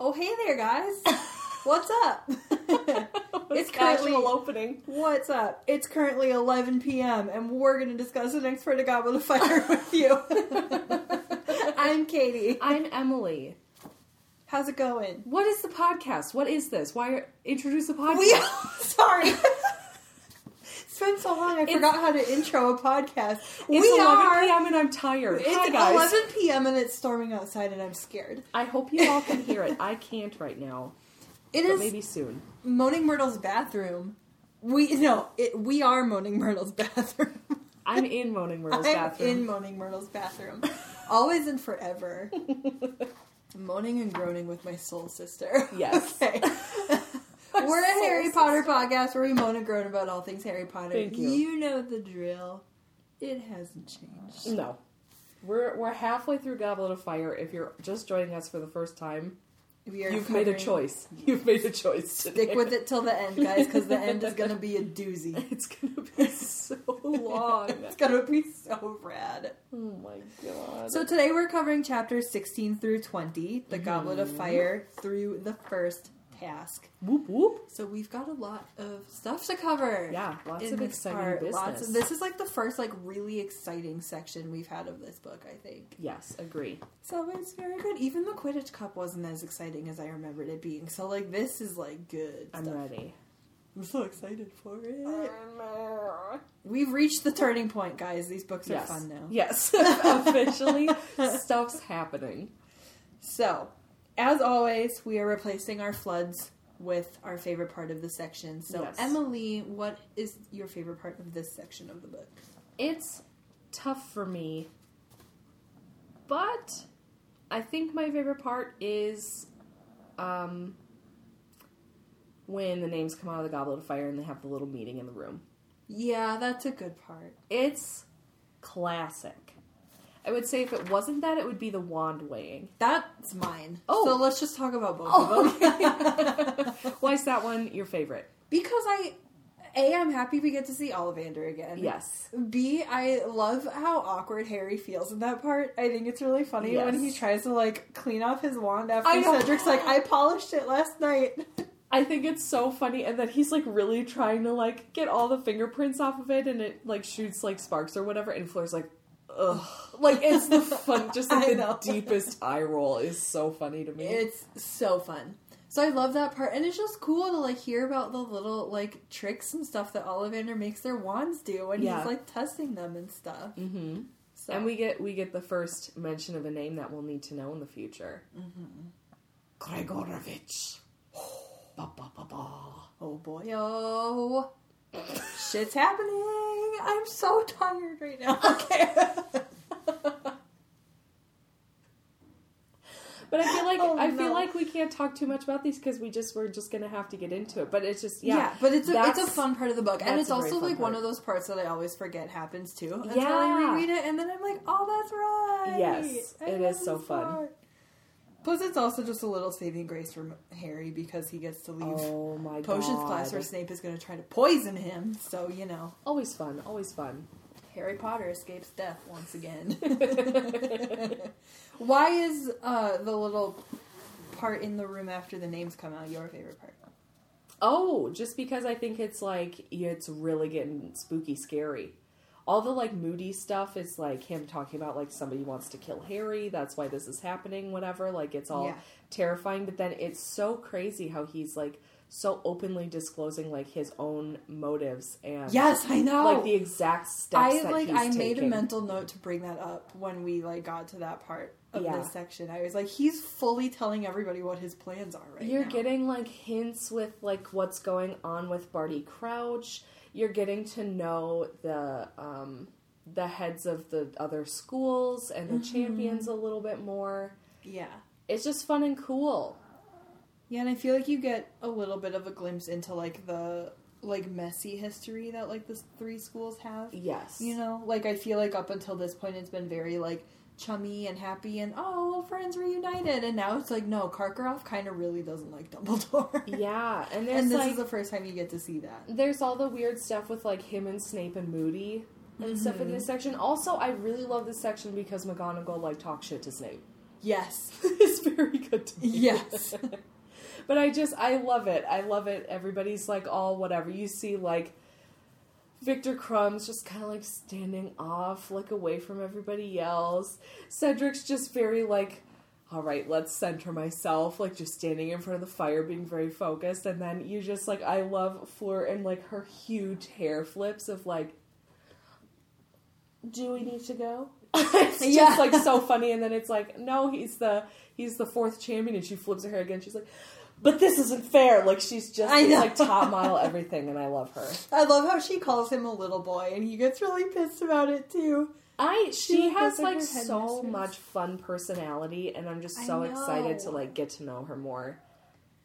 Oh, hey there, guys. What's up? It's currently casual opening. What's up? It's currently 11 p.m. and we're going to discuss the next part of Goblet of Fire with you. I'm Katie. I'm Emily. How's it going? What is the podcast? What is this? Introduce the podcast. Sorry. It's been so long, I forgot how to intro a podcast. It's 11 p.m. and I'm tired. It's 11 p.m. and it's storming outside and I'm scared. I hope you all can hear it. I can't right now. But maybe soon. Moaning Myrtle's bathroom. We are Moaning Myrtle's bathroom. I'm in Moaning Myrtle's bathroom. I'm in Moaning Myrtle's bathroom. Always and forever. Moaning and groaning with my soul sister. Yes. Okay. We're a Harry Potter podcast where we moan and groan about all things Harry Potter. Thank you. You know the drill. It hasn't changed. No. We're halfway through Goblet of Fire. If you're just joining us for the first time, you've made a choice. You've made a choice today. Stick with it till the end, guys, because the end is going to be a doozy. It's going to be so long. It's going to be so rad. Oh my god. So today we're covering chapters 16 through 20, the Goblet of Fire, through the first task. Whoop whoop. So we've got a lot of stuff to cover. Yeah, lots of exciting business. This is like the first really exciting section we've had of this book, I think. Yes, agree. So it's very good. Even the Quidditch Cup wasn't as exciting as I remembered it being. So this is good stuff. I'm ready. I'm so excited for it. We've reached the turning point, guys. These books are fun now. Yes. Officially, stuff's happening. So, as always, we are replacing our floods with our favorite part of the section. So, yes. Emily, what is your favorite part of this section of the book? It's tough for me, but I think my favorite part is when the names come out of the Goblet of Fire and they have the little meeting in the room. Yeah, that's a good part. It's classic. I would say if it wasn't that, it would be the wand weighing. That's mine. Oh. So let's just talk about both of them. Okay. Why is that one your favorite? Because I'm happy we get to see Ollivander again. Yes. B, I love how awkward Harry feels in that part. I think it's really funny when he tries to, clean off his wand after Cedric's I polished it last night. I think it's so funny, and that he's, really trying to, get all the fingerprints off of it, and it, shoots, sparks or whatever, and Fleur's ugh. It's the fun, just the deepest eye roll is so funny to me. It's so fun. So I love that part, and it's just cool to, hear about the little, tricks and stuff that Ollivander makes their wands do, and he's, testing them and stuff. Mm-hmm. So. And we get the first mention of a name that we'll need to know in the future. Mm-hmm. Gregorovitch. Ba, ba, ba, ba. Oh, boy. Oh. Shit's happening. I'm so tired right now. Okay. But I feel like we can't talk too much about these because we're just gonna have to get into it. But it's just but it's a fun part of the book, and it's also one of those parts that I always forget happens too until I reread it, and then I'm like, oh, that's right. Yes, it is so fun. Plus, it's also just a little saving grace for Harry because he gets to leave potions class where Snape is going to try to poison him. So, Always fun. Always fun. Harry Potter escapes death once again. Why is the little part in the room after the names come out your favorite part? Oh, just because I think it's, it's really getting spooky scary. All the, moody stuff is, him talking about, somebody wants to kill Harry, that's why this is happening, whatever. It's all terrifying. But then it's so crazy how he's, so openly disclosing, his own motives and... Yes, I know! The exact steps that he's taking. I made a mental note to bring that up when we, got to that part of this section. I was he's fully telling everybody what his plans are right now. You're getting, hints with, what's going on with Barty Crouch. You're getting to know the heads of the other schools and the champions a little bit more. Yeah. It's just fun and cool. Yeah, and I feel you get a little bit of a glimpse into, the, messy history that, the three schools have. Yes. I feel up until this point it's been very, chummy and happy and, oh, friends reunited. And now it's no, Karkaroff kind of really doesn't like Dumbledore. Yeah. And this is the first time you get to see that. There's all the weird stuff with, him and Snape and Moody and stuff in this section. Also, I really love this section because McGonagall, talks shit to Snape. Yes. It's very good to me. Yes. But I love it. I love it. Everybody's like all whatever. You see like Viktor Krum's just kind of like standing off, like away from everybody else. Cedric's just very like, all right, let's center myself, like just standing in front of the fire, being very focused. And then you just like, I love Fleur and like her huge hair flips of like, do we need to go? It's just like so funny. And then it's like, no, he's the fourth champion. And she flips her hair again. She's like, but this isn't fair. Like she's just like top model everything. And I love her. I love how she calls him a little boy and he gets really pissed about it too. She has like so much fun personality and I'm just so excited to like get to know her more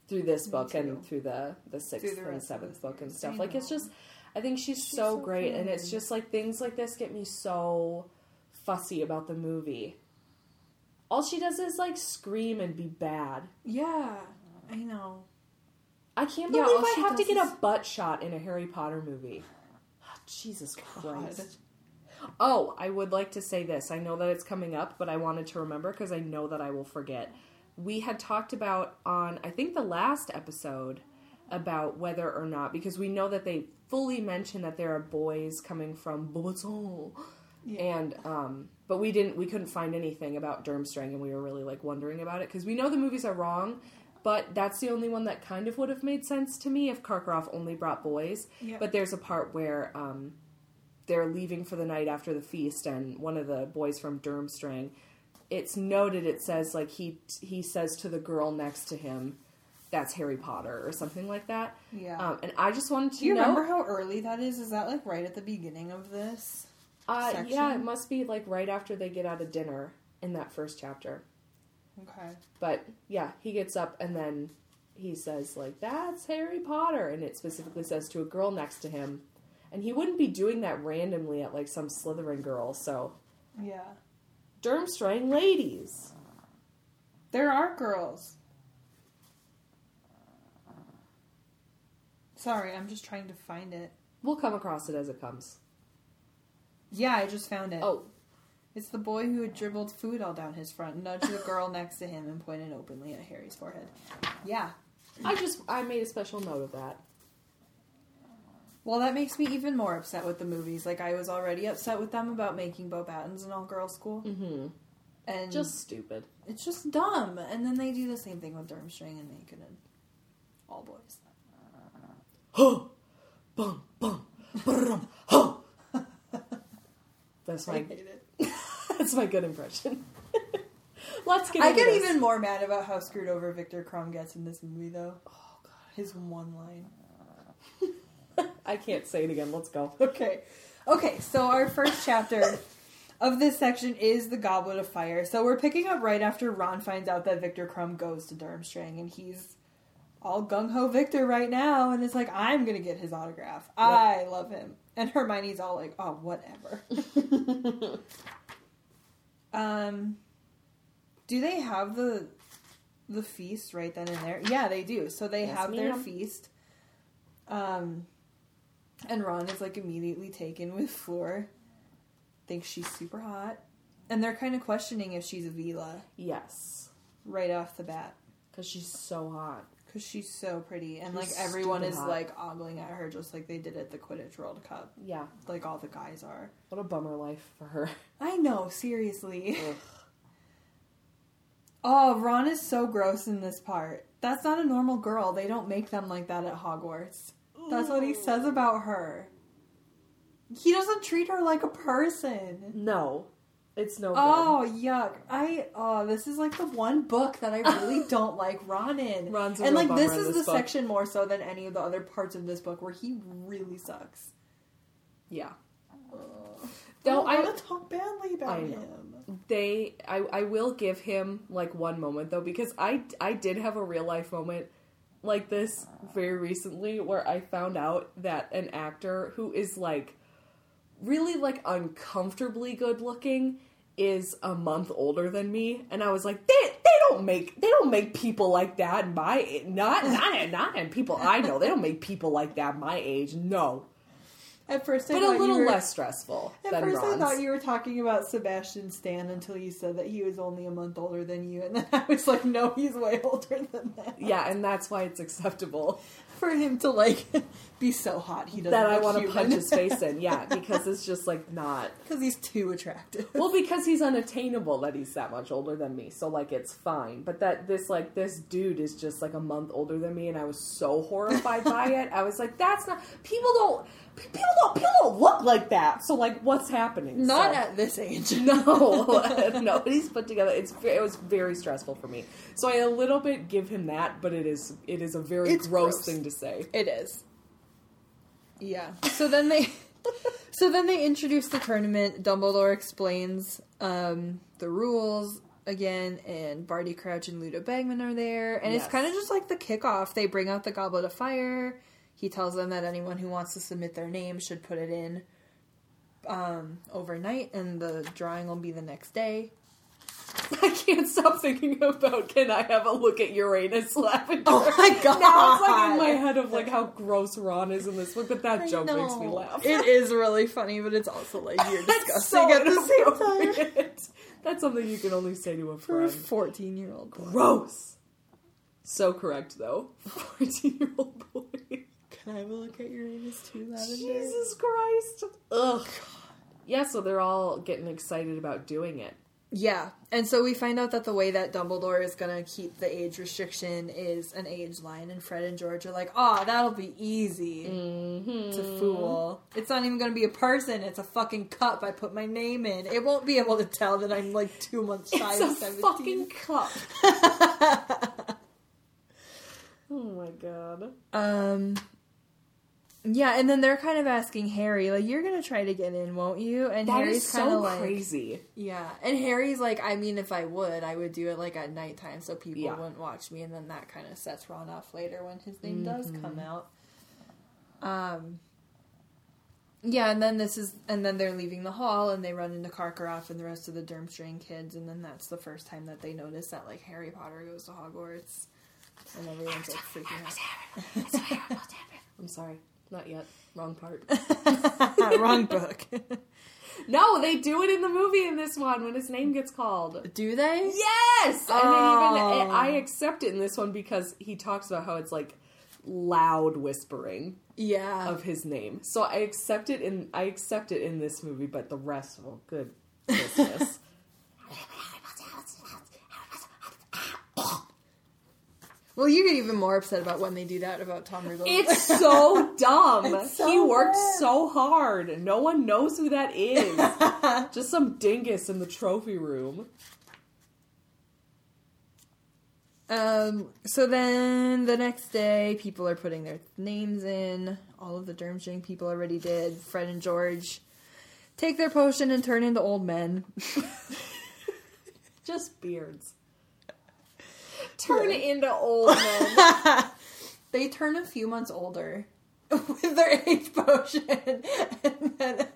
through this book and through the 6th and 7th book and stuff. Like it's just, I think she's so great and it's just like things like this get me so fussy about the movie. All she does is like scream and be bad. Yeah, I know. I can't believe I have to get a butt shot in a Harry Potter movie. Oh, Jesus Christ. Oh, I would like to say this. I know that it's coming up, but I wanted to remember because I know that I will forget. We had talked about on, I think, the last episode about whether or not, because we know that they fully mention that there are boys coming from Bobaton. Yeah. And, but we couldn't find anything about Durmstrang and we were really like wondering about it because we know the movies are wrong, but that's the only one that kind of would have made sense to me if Karkaroff only brought boys. Yeah. But there's a part where, they're leaving for the night after the feast, and one of the boys from Durmstrang, it's noted, it says, like, he says to the girl next to him, that's Harry Potter, or something like that. Yeah. And I just wanted to know... Do you remember how early that is? Is that, like, right at the beginning of this section? Yeah, it must be, like, right after they get out of dinner in that first chapter. Okay. But, yeah, he gets up, and then he says, like, that's Harry Potter, and it specifically says to a girl next to him. And he wouldn't be doing that randomly at, like, some Slytherin girl, so... Yeah. Durmstrang ladies. There are girls. Sorry, I'm just trying to find it. We'll come across it as it comes. Yeah, I just found it. Oh. It's the boy who had dribbled food all down his front, nudged the girl next to him, and pointed openly at Harry's forehead. Yeah. I made a special note of that. Well, that makes me even more upset with the movies. Like, I was already upset with them about making Beauxbatons an all-girl school. Mm-hmm. And just stupid. It's just dumb. And then they do the same thing with Durmstrang and make it an all-boys. Ho! Bum, bum, brum, ho! That's my... I hate it. That's my good impression. Let's get into this. I get even more mad about how screwed over Viktor Krum gets in this movie, though. Oh, God. His one line... I can't say it again. Let's go. Okay, so our first chapter of this section is the Goblet of Fire. So we're picking up right after Ron finds out that Viktor Krum goes to Durmstrang, and he's all gung-ho Victor right now, and it's like, I'm going to get his autograph. Yep. I love him. And Hermione's all like, oh, whatever. Do they have the feast right then and there? Yeah, they do. So they have their feast. And Ron is, like, immediately taken with Fleur. Thinks she's super hot. And they're kind of questioning if she's a Vila. Yes. Right off the bat. Because she's so hot. Because she's so pretty. And, she's like, everyone is, hot. Like, ogling at her just like they did at the Quidditch World Cup. Yeah. Like, all the guys are. What a bummer life for her. I know, seriously. Ugh. Oh, Ron is so gross in this part. That's not a normal girl. They don't make them like that at Hogwarts. That's what he says about her. He doesn't treat her like a person. No. It's no good. Oh, yuck. This is like the one book that I really don't like Ron in. Ron's a real bummer in this book. And like this is the section more so than any of the other parts of this book where he really sucks. Yeah. No, I want to talk badly about him. I will give him like one moment though because I did have a real life moment like this very recently where I found out that an actor who is like really like uncomfortably good looking is a month older than me and I was like they don't make people like that my not and people I know they don't make people like that my age no At first, I thought a little less stressful than bronze. At first, I thought you were talking about Sebastian Stan until you said that he was only a month older than you, and then I was like, no, he's way older than that. Yeah, and that's why it's acceptable for him to like be so hot he doesn't. That I want to punch his face in, yeah, because it's just like not because he's too attractive. Well, because he's unattainable that he's that much older than me, so like it's fine. But that this dude is just like a month older than me, and I was so horrified by it. I was like, that's not people don't look like that. So like, what's happening? Not at this age. No, nobody's put together. It was very stressful for me. So I a little bit give him that, but it is a very gross thing to say. It is. Yeah. So then they introduce the tournament. Dumbledore explains the rules again, and Barty Crouch and Ludo Bagman are there, and yes. It's kind of just like the kickoff. They bring out the Goblet of Fire. He tells them that anyone who wants to submit their name should put it in overnight, and the drawing will be the next day. I can't stop thinking about, can I have a look at Uranus Lavender? Oh my god! Now it's like in my head of like how gross Ron is in this book, but that joke makes me laugh. It is really funny, but it's also like you're disgusting at the same time. That's something you can only say to a friend. For a 14-year-old boy. Gross! So correct, though. 14-year-old boy. Can I have a look at Uranus too, Lavender? Jesus Christ! Ugh. Yeah, so they're all getting excited about doing it. Yeah, and so we find out that the way that Dumbledore is going to keep the age restriction is an age line, and Fred and George are like, oh, that'll be easy to fool. It's not even going to be a person. It's a fucking cup I put my name in. It won't be able to tell that I'm like 2 months shy of 17. It's a fucking cup. Oh my god. Yeah, and then they're kind of asking Harry, like, you're going to try to get in, won't you? And that Harry's kind of so like... crazy. Yeah, and Harry's like, I mean, if I would do it, like, at nighttime so people wouldn't watch me, and then that kind of sets Ron off later when his name does come out. Yeah, and then they're leaving the hall, and they run into Karkaroff and the rest of the Durmstrang kids, and then that's the first time that they notice that, like, Harry Potter goes to Hogwarts, and everyone's, like, freaking out. I'm sorry. Not yet. Wrong part. Wrong book. No, they do it in the movie in this one when his name gets called. Do they? Yes! Oh. And I accept it in this one because he talks about how it's like loud whispering of his name. So I accept it in this movie, but the rest of good business. Well, you get even more upset about when they do that about Tom Riddle. It's so dumb. It's so he worked so hard. No one knows who that is. Just some dingus in the trophy room. So then the next day, people are putting their names in. All of the Durmstrang people already did. Fred and George take their potion and turn into old men. Just beards. Turn into old men. They turn a few months older with their age potion. And then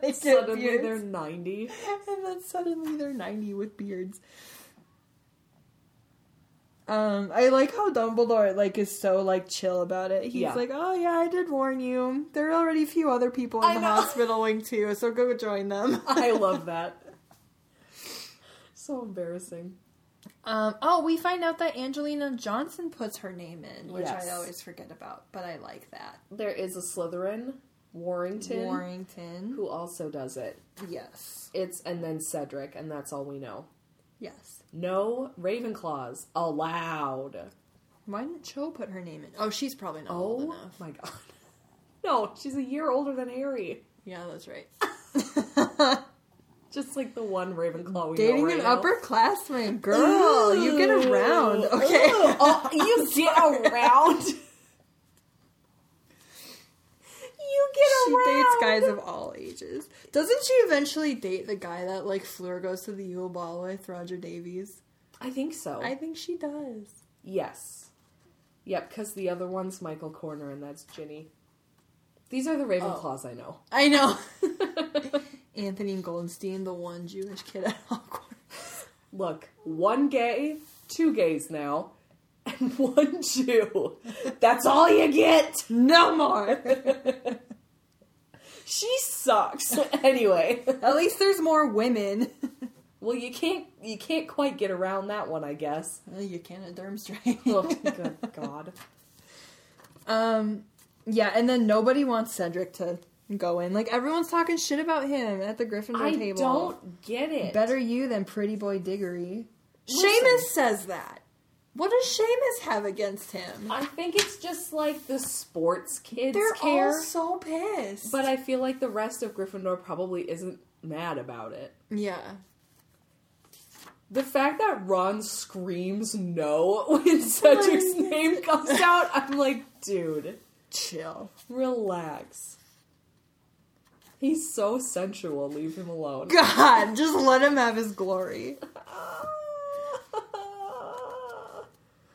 they suddenly get beards. They're 90. And then suddenly they're 90 with beards. I like how Dumbledore is so chill about it. He's like, oh yeah, I did warn you. There are already a few other people in the hospital wing too, so go join them. I love that. So embarrassing. We find out that Angelina Johnson puts her name in, which I always forget about, but I like that. There is a Slytherin, Warrington, who also does it. Yes. And then Cedric, and that's all we know. Yes. No Ravenclaws allowed. Why didn't Cho put her name in? Oh, she's probably not old enough. Oh my god. No, she's a year older than Harry. Yeah, that's right. Just the one Ravenclaw we dating know right an now. Upperclassman girl. Ooh. You get around, okay? Oh, you get around. She dates guys of all ages. Doesn't she eventually date the guy that Fleur goes to the Yule Ball with, Roger Davies? I think so. I think she does. Yes. Yep, because the other one's Michael Corner, and that's Ginny. These are the Ravenclaws I know. I know. Anthony Goldenstein, the one Jewish kid at Hogwarts. Look, one gay, two gays now, and one Jew. That's all you get! No more! She sucks. Anyway. At least there's more women. Well, you can't quite get around that one, I guess. Well, you can at Durmstrang. Oh, good God. Yeah, and then nobody wants Cedric to go in. Like, everyone's talking shit about him at the Gryffindor table. I don't get it. Better you than Pretty Boy Diggory. Listen. Seamus says that. What does Seamus have against him? I think it's just, like, the sports kids care. They're all so pissed. But I feel like the rest of Gryffindor probably isn't mad about it. Yeah. The fact that Ron screams no when Cedric's name comes out, I'm like, dude. Chill. Relax. He's so sensual. Leave him alone. God, just let him have his glory.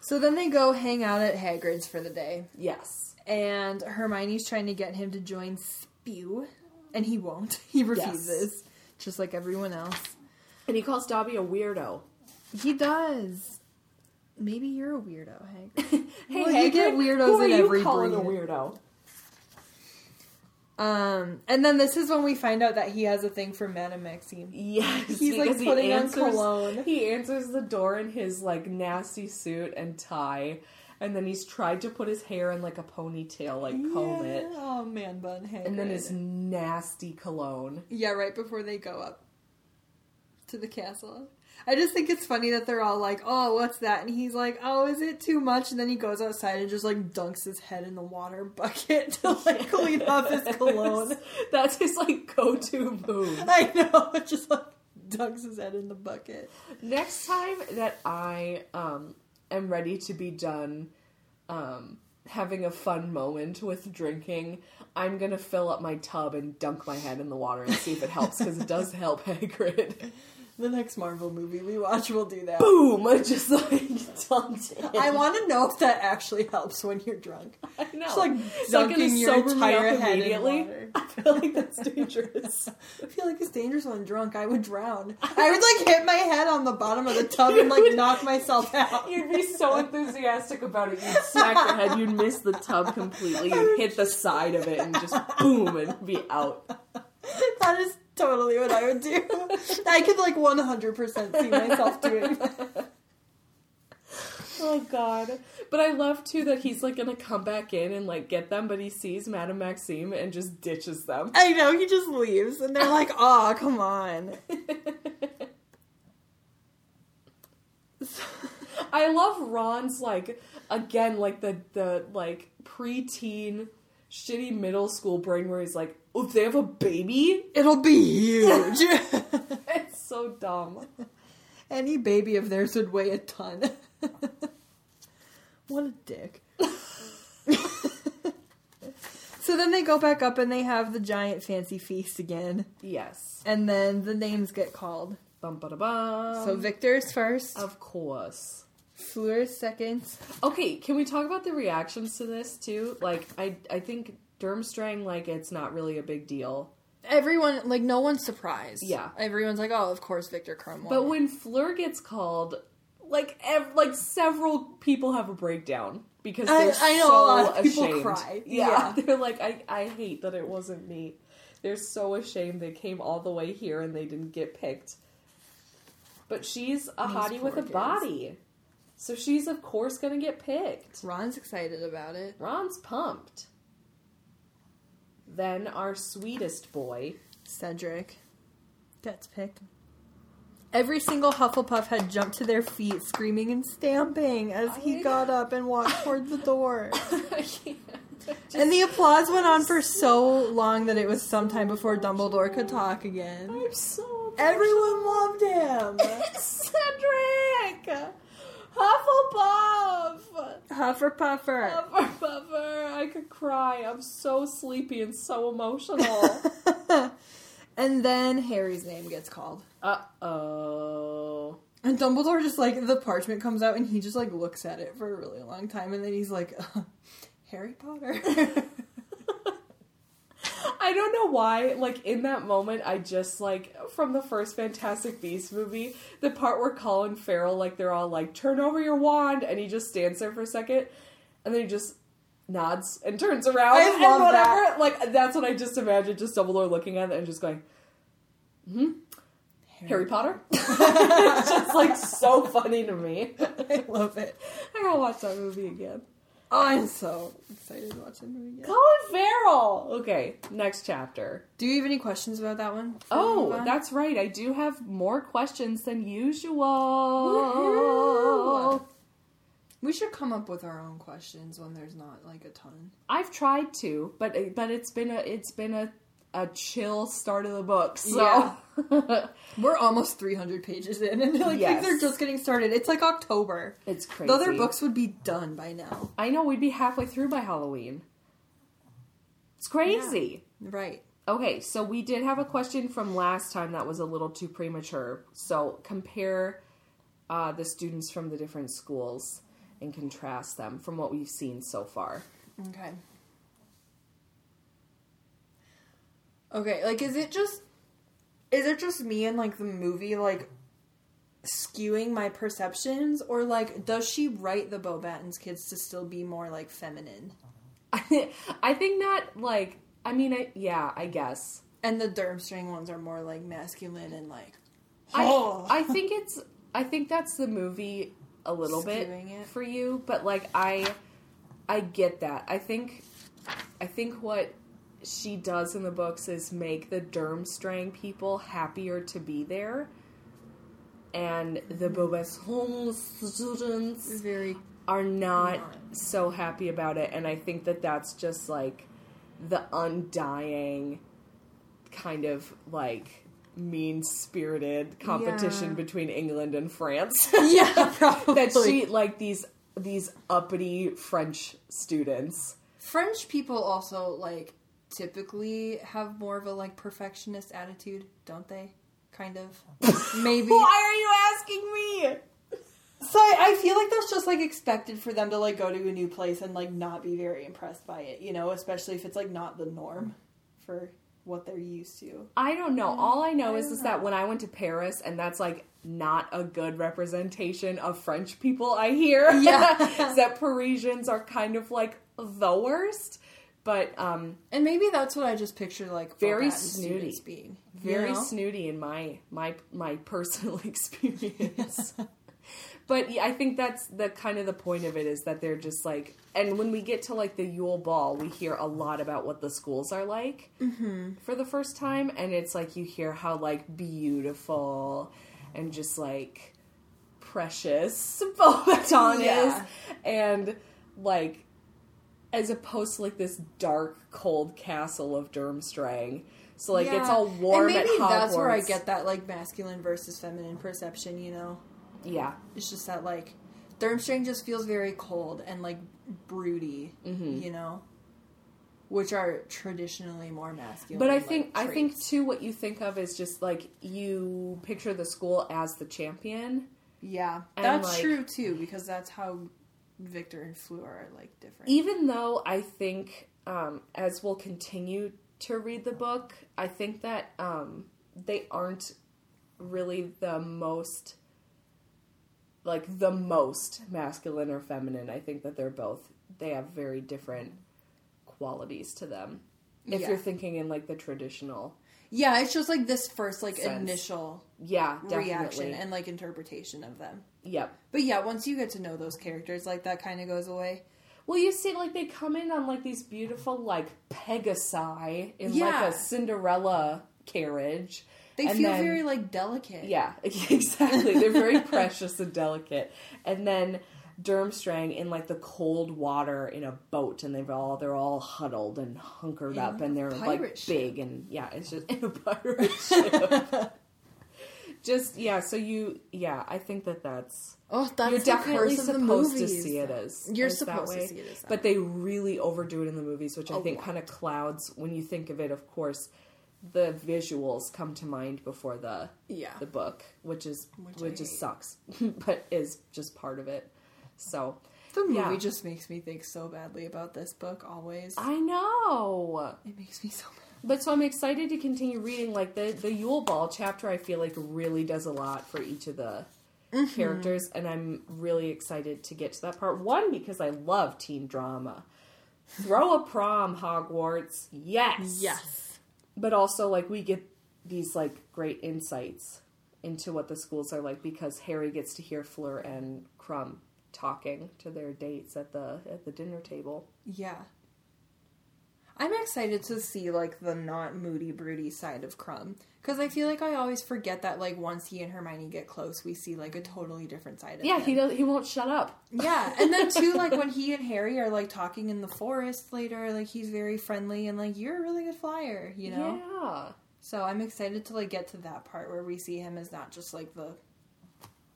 So then they go hang out at Hagrid's for the day. Yes. And Hermione's trying to get him to join Spew, and he won't. He refuses, just like everyone else. And he calls Dobby a weirdo. He does. Maybe you're a weirdo, Hagrid. Hey, well, Hagrid, you get weirdos in every breed. Who are you calling a weirdo? And then this is when we find out that he has a thing for Madame Maxime. Yes. He's like putting on cologne. He answers the door in his like nasty suit and tie. And then he's tried to put his hair in like a ponytail, like comb it. Oh, man bun hair. And then his nasty cologne. Yeah, right before they go up to the castle. I just think it's funny that they're all like, oh, what's that? And he's like, oh, is it too much? And then he goes outside and just, like, dunks his head in the water bucket to, like, clean off his cologne. That's his, like, go-to move. I know. Just, like, dunks his head in the bucket. Next time that I am ready to be done having a fun moment with drinking, I'm going to fill up my tub and dunk my head in the water and see if it helps, because it does help Hagrid. The next Marvel movie we watch, we'll do that. Boom! Just like dumped in. I want to know if that actually helps when you're drunk. I know. Just like dunking your entire head immediately. In water. I feel like that's dangerous. I feel like it's dangerous when I'm drunk. I would drown. I would like hit my head on the bottom of the tub and like knock myself out. You'd be so enthusiastic about it. You'd smack your head. You'd miss the tub completely. You'd hit the side of it and just boom and be out. That is totally what I would do. I could, like, 100% see myself doing that. Oh, God. But I love, too, that he's, like, gonna come back in and, like, get them, but he sees Madame Maxime and just ditches them. I know, he just leaves, and they're like, aw, come on. I love Ron's, like, again, like, the like, preteen shitty middle school brain where he's like, oh, if they have a baby, it'll be huge. It's so dumb. Any baby of theirs would weigh a ton. What a dick. So then they go back up and they have the giant fancy feast again. Yes. And then the names get called. Bum ba da bum. So Victor's first. Of course. Fleur's second. Okay, can we talk about the reactions to this, too? Like, I think Durmstrang, like, it's not really a big deal. Everyone, like, no one's surprised. Yeah. Everyone's like, oh, of course Viktor Krum won. But when Fleur gets called, like, several people have a breakdown because they're so ashamed. I know a lot of people cry. Yeah. They're like, I hate that it wasn't me. They're so ashamed they came all the way here and they didn't get picked. But she's a hottie with a body. So she's, of course, going to get picked. Ron's excited about it. Ron's pumped. Then our sweetest boy, Cedric, gets picked. Every single Hufflepuff had jumped to their feet, screaming and stamping as he got up and walked towards the door. I can't. And the applause went on for so long that it was sometime before Dumbledore could talk again. I'm so emotional. Everyone loved him. Cedric! Hufflepuff! Hufferpuffer. Hufferpuffer. I could cry. I'm so sleepy and so emotional. And then Harry's name gets called. Uh-oh. And Dumbledore just, like, the parchment comes out and he just, like, looks at it for a really long time and then he's like, Harry Potter? I don't know why, like, in that moment, I just, like, from the first Fantastic Beasts movie, the part where Colin Farrell, like, they're all like, turn over your wand, and he just stands there for a second, and then he just nods and turns around and whatever. That. Like, that's what I just imagined, just Dumbledore looking at it and just going, mm-hmm. Harry Potter? It's just, like, so funny to me. I love it. I gotta watch that movie again. I'm so excited to watch that movie again. Colin Farrell! Okay, next chapter. Do you have any questions about that one? Oh, that's right. I do have more questions than usual. Woo-hoo. We should come up with our own questions when there's not, like, a ton. I've tried to, but it's been a chill start of the book, so... Yeah. We're almost 300 pages in, and I think they're just getting started. It's, like, October. It's crazy. The other books would be done by now. I know, we'd be halfway through by Halloween. It's crazy. Yeah. Right. Okay, so we did have a question from last time that was a little too premature, so compare the students from the different schools... and contrast them from what we've seen so far. Okay. Okay, like, is it just me and, like, the movie, like, skewing my perceptions? Or, like, does she write the Beauxbatons kids to still be more, like, feminine? I think not, like, I mean, I guess. And the Durmstrang ones are more, like, masculine and, like, oh. I think that's the movie... a little bit for you, but like I get that. I think what she does in the books is make the Durmstrang people happier to be there, and the Beauxbatons students are not so happy about it. And I think that that's just like the undying kind of like mean-spirited competition between England and France. Yeah, probably. That she, like, these uppity French students. French people also, like, typically have more of a, like, perfectionist attitude, don't they? Kind of. Maybe. Why are you asking me? So I feel like that's just, like, expected for them to, like, go to a new place and, like, not be very impressed by it, you know? Especially if it's, like, not the norm for... what they're used to. I don't know. All I know is that when I went to Paris, and that's, like, not a good representation of French people, I hear. Yeah. Is that Parisians are kind of, like, the worst. But, and maybe that's what I just picture, like, very snooty being. Very snooty in my personal experience. But yeah, I think that's the kind of the point of it, is that they're just like, and when we get to like the Yule Ball, we hear a lot about what the schools are like for the first time. And it's like, you hear how like beautiful and just like precious Beauxbaton is. And like, as opposed to like this dark, cold castle of Durmstrang. So like, it's all warm and maybe at Hogwarts. That's where I get that like masculine versus feminine perception, you know? Yeah. It's just that, like, Durmstrang just feels very cold and, like, broody, you know? Which are traditionally more masculine. But I think, too, what you think of is just, like, you picture the school as the champion. Yeah. And that's like, true, too, because that's how Viktor and Fleur are, like, different. Even though I think, as we'll continue to read the book, I think that they aren't really the most... like, the most masculine or feminine. I think that they're both, they have very different qualities to them. If you're thinking in, like, the traditional. Yeah, it's just, like, this first, like, sense. Initial reaction and, like, interpretation of them. Yep. But, yeah, once you get to know those characters, like, that kind of goes away. Well, you see, like, they come in on, like, these beautiful, like, Pegasi in, like, a Cinderella carriage. They feel very, like, delicate. Yeah, exactly. They're very precious and delicate. And then Durmstrang in, like, the cold water in a boat. And they're all huddled and hunkered up. And they're, like, big. And, yeah, it's just in a pirate ship. Just, yeah, so I think that's... Oh, that's you're definitely supposed to see it as you're supposed to see it as that. But they really overdo it in the movies, which I think kind of clouds, when you think of it, of course... the visuals come to mind before the book, which sucks, but is just part of it. So the movie just makes me think so badly about this book always. I know, it makes me so mad. But so I'm excited to continue reading. Like the Yule Ball chapter, I feel like really does a lot for each of the characters, and I'm really excited to get to that part. One, because I love teen drama. Throw a prom, Hogwarts. Yes. Yes. But also, like, we get these, like, great insights into what the schools are like because Harry gets to hear Fleur and Krum talking to their dates at the dinner table. Yeah. I'm excited to see, like, the not moody, broody side of Krum. Because I feel like I always forget that, like, once he and Hermione get close, we see, like, a totally different side of him. Yeah, he won't shut up. Yeah, and then, too, like, when he and Harry are, like, talking in the forest later, like, he's very friendly and, like, you're a really good flyer, you know? Yeah. So I'm excited to, like, get to that part where we see him as not just, like,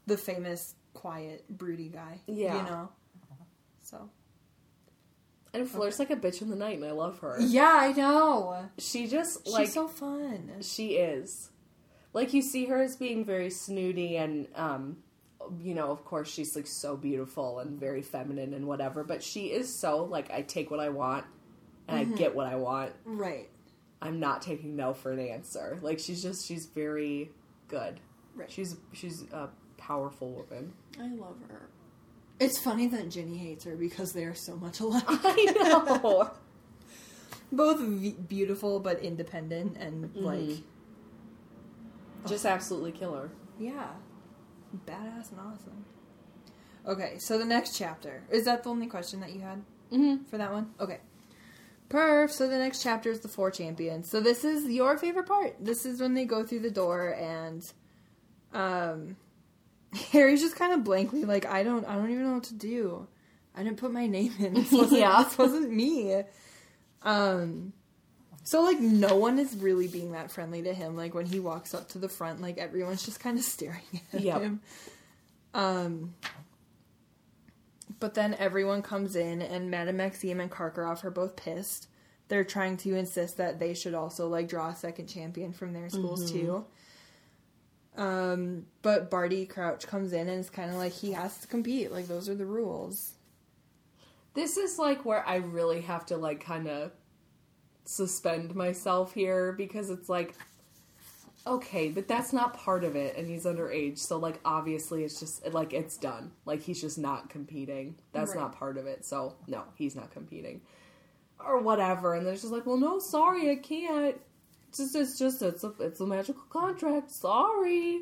the famous, quiet, broody guy. Yeah. You know? So... And Fleur's like a bitch in the night, and I love her. Yeah, I know. She just, like... She's so fun. She is. Like, you see her as being very snooty, and, you know, of course, she's, like, so beautiful and very feminine and whatever, but she is so, like, I take what I want, and I get what I want. Right. I'm not taking no for an answer. Like, she's very good. Right. She's a powerful woman. I love her. It's funny that Ginny hates her because they are so much alike. I know. Both beautiful but independent and, like... Just absolutely killer. Yeah. Badass and awesome. Okay, so the next chapter. Is that the only question that you had for that one? Okay. Perf, so the next chapter is the Four Champions. So this is your favorite part. This is when they go through the door and... Harry's just kind of blankly like, I don't even know what to do. I didn't put my name in. This wasn't me. So, like, no one is really being that friendly to him. Like, when he walks up to the front, like, everyone's just kind of staring at him. But then everyone comes in, and Madame Maxime and Karkaroff are both pissed. They're trying to insist that they should also, like, draw a second champion from their schools, too. But Barty Crouch comes in and it's kind of like, he has to compete. Like, those are the rules. This is, like, where I really have to, like, kind of suspend myself here because it's like, okay, but that's not part of it and he's underage. So, like, obviously it's just, like, it's done. Like, he's just not competing. That's not part of it. So, no, he's not competing. Or whatever. And they're just like, well, no, sorry, I can't. It's a magical contract. Sorry.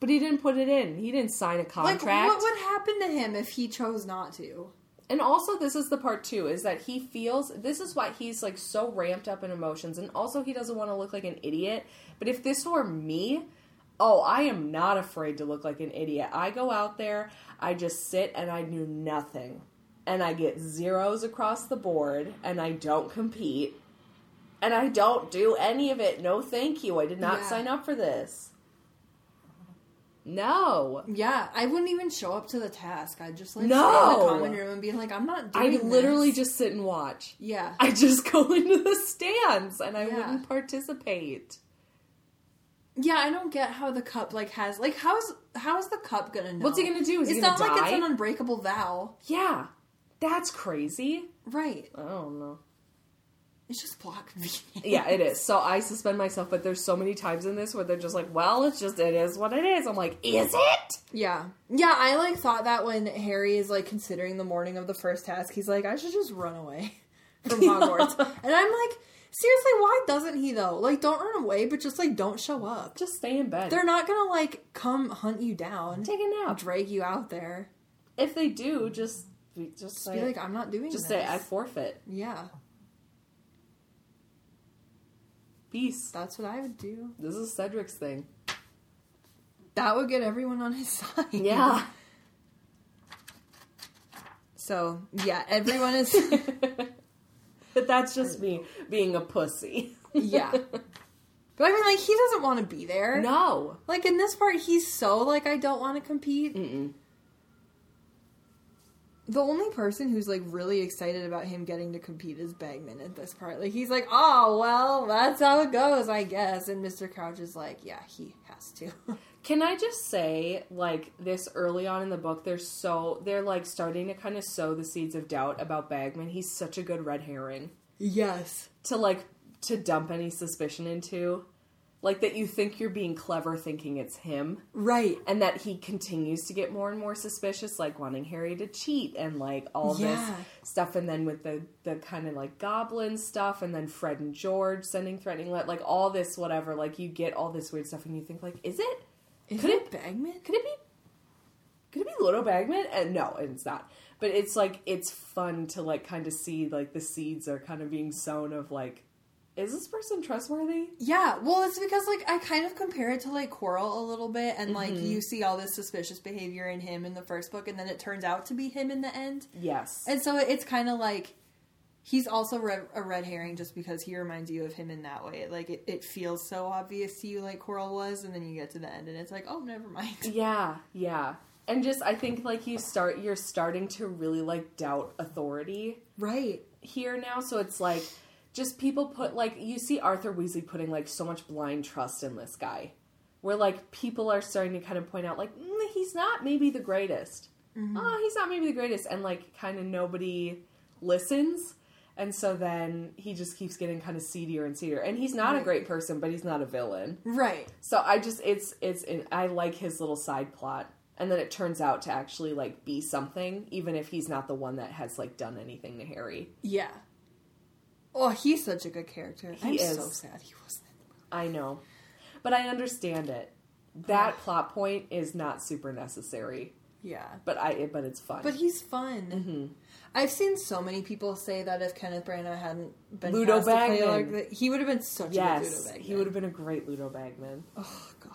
But he didn't put it in. He didn't sign a contract. Like, what would happen to him if he chose not to? And also, this is the part, too, is that he feels... This is why he's, like, so ramped up in emotions. And also, he doesn't want to look like an idiot. But if this were me... Oh, I am not afraid to look like an idiot. I go out there, I just sit, and I do nothing. And I get zeros across the board, and I don't compete... And I don't do any of it. No, thank you. I did not sign up for this. No. Yeah, I wouldn't even show up to the task. I'd just, like, sit in the common room and be like, I'm not doing this. I literally just sit and watch. Yeah. I just go into the stands, and I wouldn't participate. Yeah, I don't get how the cup, like, has... Like, how's the cup gonna know? What's he gonna do? Is he gonna die? It's not like it's an unbreakable vow. Yeah. That's crazy. Right. I don't know. It's just plot convenience. Yeah, it is. So I suspend myself, but there's so many times in this where they're just like, well, it is what it is. I'm like, is it? Yeah. Yeah, I, like, thought that when Harry is, like, considering the morning of the first task, he's like, I should just run away from Hogwarts. And I'm like, seriously, why doesn't he, though? Like, don't run away, but just, like, don't show up. Just stay in bed. They're not gonna, like, come hunt you down. Take a nap. Drag you out there. If they do, just say, be like, I'm not doing this. Just say, I forfeit. Yeah. Peace. That's what I would do. This is Cedric's thing. That would get everyone on his side. Yeah. So, yeah, everyone is... But that's just me being a pussy. Yeah. But I mean, like, he doesn't want to be there. No. Like, in this part, he's so, like, I don't want to compete. Mm-mm. The only person who's, like, really excited about him getting to compete is Bagman at this part. Like, he's like, oh, well, that's how it goes, I guess. And Mr. Crouch is like, yeah, he has to. Can I just say, like, this early on in the book, they're, like, starting to kind of sow the seeds of doubt about Bagman. He's such a good red herring. Yes. To dump any suspicion into. Like, that you think you're being clever thinking it's him. Right. And that he continues to get more and more suspicious, like, wanting Harry to cheat and, like, all this stuff. And then with the kind of, like, goblin stuff, and then Fred and George sending threatening letters, like, all this whatever. Like, you get all this weird stuff, and you think, like, is it? Is it Bagman? Could it be Ludo Bagman? And no, it's not. But it's, like, it's fun to, like, kind of see, like, the seeds are kind of being sown of, like, is this person trustworthy? Yeah. Well, it's because, like, I kind of compare it to, like, Quirrell a little bit. And, like, you see all this suspicious behavior in him in the first book. And then it turns out to be him in the end. Yes. And so it's kind of like, he's also a red herring just because he reminds you of him in that way. Like, it feels so obvious to you, like Quirrell was. And then you get to the end and it's like, oh, never mind. Yeah. Yeah. And just, I think, like, you're starting to really, like, doubt authority. Right. Here now. So it's like, just people put, like, you see Arthur Weasley putting, like, so much blind trust in this guy. Where, like, people are starting to kind of point out, like, he's not maybe the greatest. Mm-hmm. Oh, he's not maybe the greatest. And, like, kind of nobody listens. And so then he just keeps getting kind of seedier and seedier. And he's not a great person, but he's not a villain. Right. So I just, I like his little side plot. And then it turns out to actually, like, be something, even if he's not the one that has, like, done anything to Harry. Yeah. Oh, he's such a good character. I'm so sad he wasn't in the movie. I know. But I understand it. That plot point is not super necessary. Yeah. But it's fun. But he's fun. Mm-hmm. I've seen so many people say that if Kenneth Branagh hadn't been Ludo Bagman, he would have been such a good Ludo Bagman. He would have been a great Ludo Bagman. Oh, God.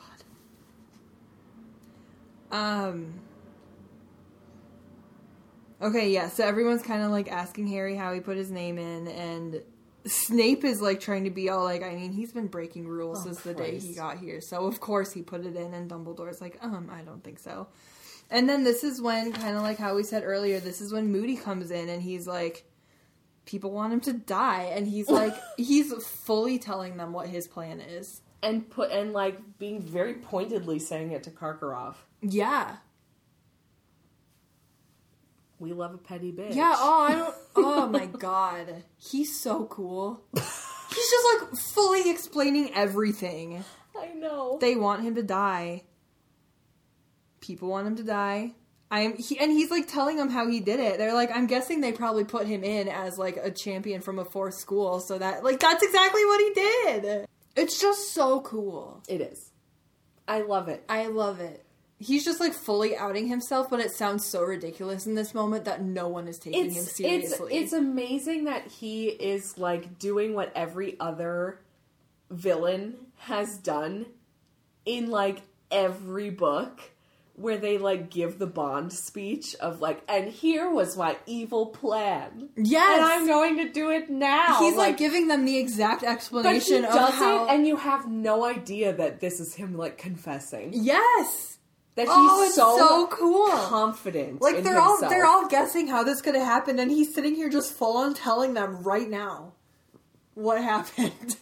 Okay, yeah, so everyone's kind of, like, asking Harry how he put his name in, and Snape is, like, trying to be all, like, I mean, he's been breaking rules since the day he got here, so of course he put it in, and Dumbledore's like, I don't think so. And then this is when, kind of like how we said earlier, this is when Moody comes in, and he's like, people want him to die, and he's like, he's fully telling them what his plan is. And, like, being very pointedly saying it to Karkaroff. Yeah. We love a petty bitch. Yeah, oh my God. He's so cool. He's just, like, fully explaining everything. I know. They want him to die. People want him to die. He's, like, telling them how he did it. They're like, I'm guessing they probably put him in as, like, a champion from a fourth school, so that, like, that's exactly what he did. It's just so cool. It is. I love it. He's just, like, fully outing himself, but it sounds so ridiculous in this moment that no one is taking him seriously. It's amazing that he is, like, doing what every other villain has done in, like, every book where they, like, give the Bond speech of, like, and here was my evil plan. Yes! And I'm going to do it now! He's, like giving them the exact explanation but he does of how... And you have no idea that this is him, like, confessing. Yes! That he's so cool. Confident. Like in himself. They're all guessing how this could have happened, and he's sitting here just full on telling them right now what happened.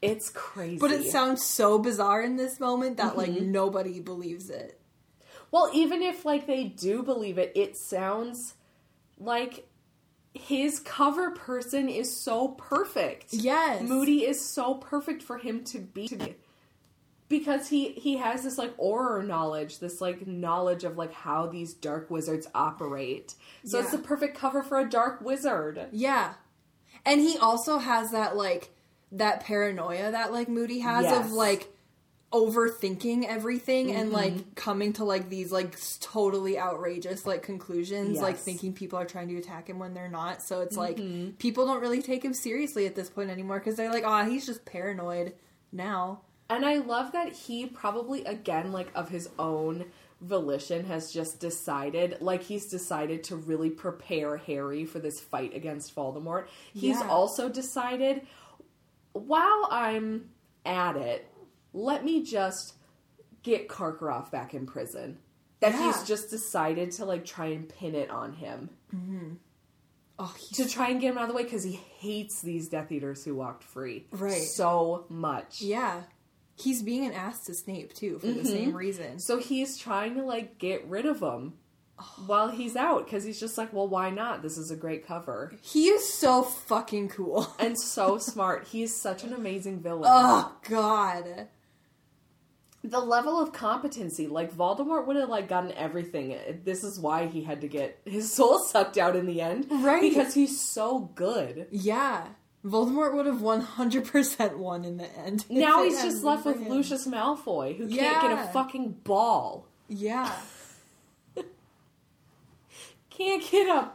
It's crazy. But it sounds so bizarre in this moment that like nobody believes it. Well, even if like they do believe it, it sounds like his cover person is so perfect. Yes. Moody is so perfect for him to be. Because he has this, like, aura knowledge, this, like, knowledge of, like, how these dark wizards operate. So it's the perfect cover for a dark wizard. Yeah. And he also has that, like, that paranoia that, like, Moody has of, like, overthinking everything and, like, coming to, like, these, like, totally outrageous, like, conclusions. Yes. Like, thinking people are trying to attack him when they're not. So it's, like, people don't really take him seriously at this point anymore because they're like, he's just paranoid now. And I love that he probably, again, like, of his own volition has just decided, like, he's decided to really prepare Harry for this fight against Voldemort. He's also decided, while I'm at it, let me just get Karkaroff back in prison. That he's just decided to, like, try and pin it on him. Mm-hmm. To try and get him out of the way, because he hates these Death Eaters who walked free. Right. So much. Yeah. He's being an ass to Snape, too, for the same reason. So he's trying to, like, get rid of him while he's out, because he's just like, well, why not? This is a great cover. He is so fucking cool. And so smart. He is such an amazing villain. Oh, God. The level of competency, like, Voldemort would have, like, gotten everything. This is why he had to get his soul sucked out in the end. Right. Because he's so good. Yeah. Voldemort would have 100% won in the end. Now he's just left with Lucius Malfoy, who can't get a fucking ball. Yeah. Can't get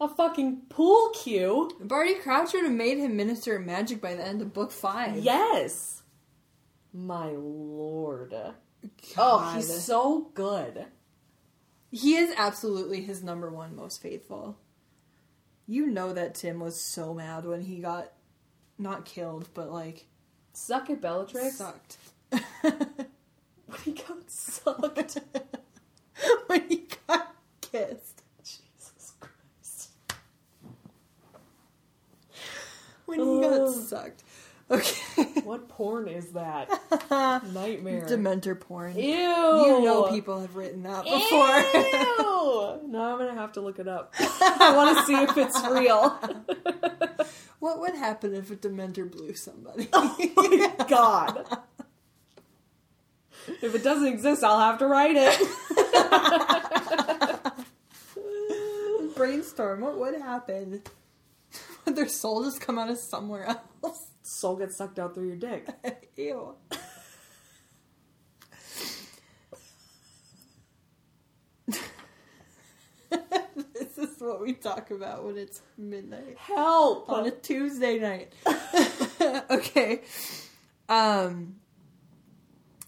a fucking pool cue. Barty Crouch would have made him Minister of Magic by the end of Book 5. Yes. My lord. God. Oh, he's so good. He is absolutely his number one most faithful. You know that Tim was so mad when he got, not killed, but like... Suck at Bellatrix? Sucked. When he got sucked. When he got kissed. Jesus Christ. When he got sucked. Okay. What porn is that? Nightmare. Dementor porn. Ew. You know people have written that before. Ew. Now I'm going to have to look it up. I want to see if it's real. What would happen if a Dementor blew somebody? Oh my God. If it doesn't exist, I'll have to write it. Brainstorm. What would happen? Would their soul just come out of somewhere else? Soul gets sucked out through your dick. Ew. This is what we talk about when it's midnight. Help! On a Tuesday night. Okay.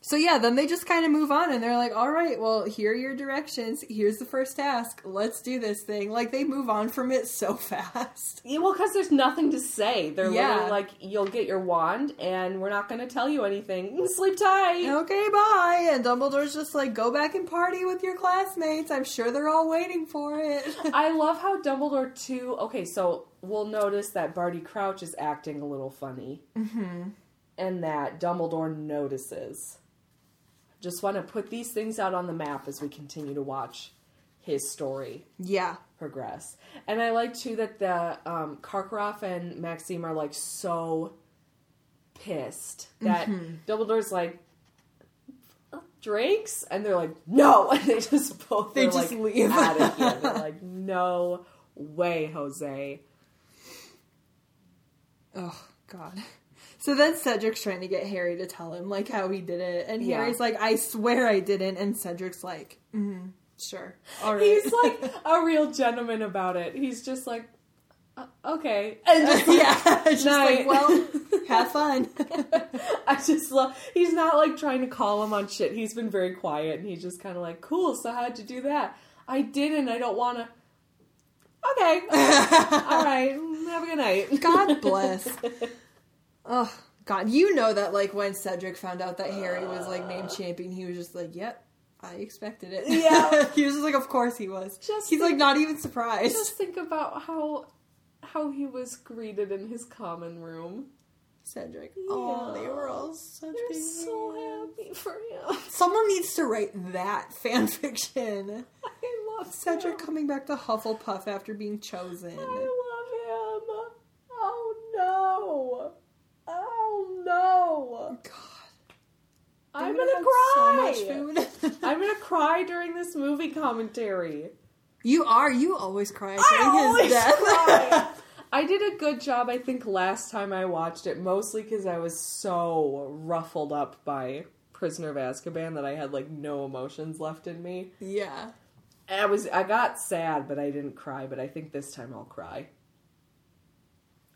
So yeah, then they just kind of move on and they're like, alright, well, here are your directions. Here's the first task. Let's do this thing. Like, they move on from it so fast. Yeah, well, because there's nothing to say. They're literally like, you'll get your wand and we're not going to tell you anything. Sleep tight. Okay, bye. And Dumbledore's just like, go back and party with your classmates. I'm sure they're all waiting for it. I love how Dumbledore too... Okay, so we'll notice that Barty Crouch is acting a little funny. Mm-hmm. And that Dumbledore notices... Just want to put these things out on the map as we continue to watch his story progress. And I like, too, that the Karkaroff and Maxime are, like, so pissed that Dumbledore's like, drinks? And they're like, no! And they just both they just like, leave. Out of here. They're like, no way, Jose. Oh, God. So then Cedric's trying to get Harry to tell him, like, how he did it. And Harry's like, I swear I didn't. And Cedric's like, sure. All right. He's like a real gentleman about it. He's just like, okay. And just like, just like, well, have fun. I just love, he's not like trying to call him on shit. He's been very quiet. And he's just kind of like, cool, so how'd you do that? I didn't. I don't want to. Okay. All right. Have a good night. God bless. Oh, God. You know that, like, when Cedric found out that Harry was, like, named champion, he was just like, yep, I expected it. Yeah. He was just like, of course he was. He's not even surprised. Just think about how he was greeted in his common room. Cedric. Yeah. Oh, they were all such big fans. So happy for him. Someone needs to write that fan fiction. I love Cedric coming back to Hufflepuff after being chosen. I love him. Oh, no. Oh no! God, I'm gonna cry. So much food. I'm gonna cry during this movie commentary. You are. You always cry during his death. Cry. I did a good job, I think, last time I watched it, mostly because I was so ruffled up by Prisoner of Azkaban that I had like no emotions left in me. Yeah, I got sad, but I didn't cry. But I think this time I'll cry.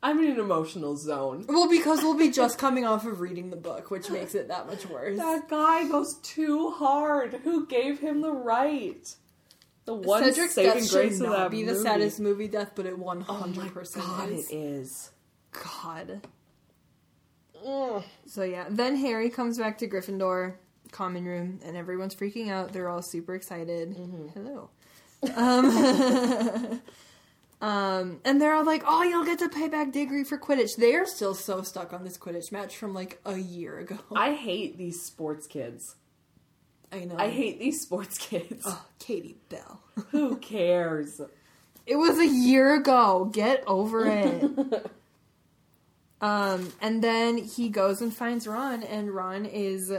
I'm in an emotional zone. Well, because we'll be just coming off of reading the book, which makes it that much worse. That guy goes too hard. Who gave him the right? The one Cedric's saving grace of that movie. Cedric's death should not be the saddest movie death, but it 100% is. Oh my God, it is. God. Ugh. So yeah, then Harry comes back to Gryffindor, common room, and everyone's freaking out. They're all super excited. Mm-hmm. Hello. And they're all like, oh, you'll get to pay back Diggory for Quidditch. They are still so stuck on this Quidditch match from, like, a year ago. I hate these sports kids. I know. I hate these sports kids. Oh, Katie Bell. Who cares? It was a year ago. Get over it. And then he goes and finds Ron, and Ron is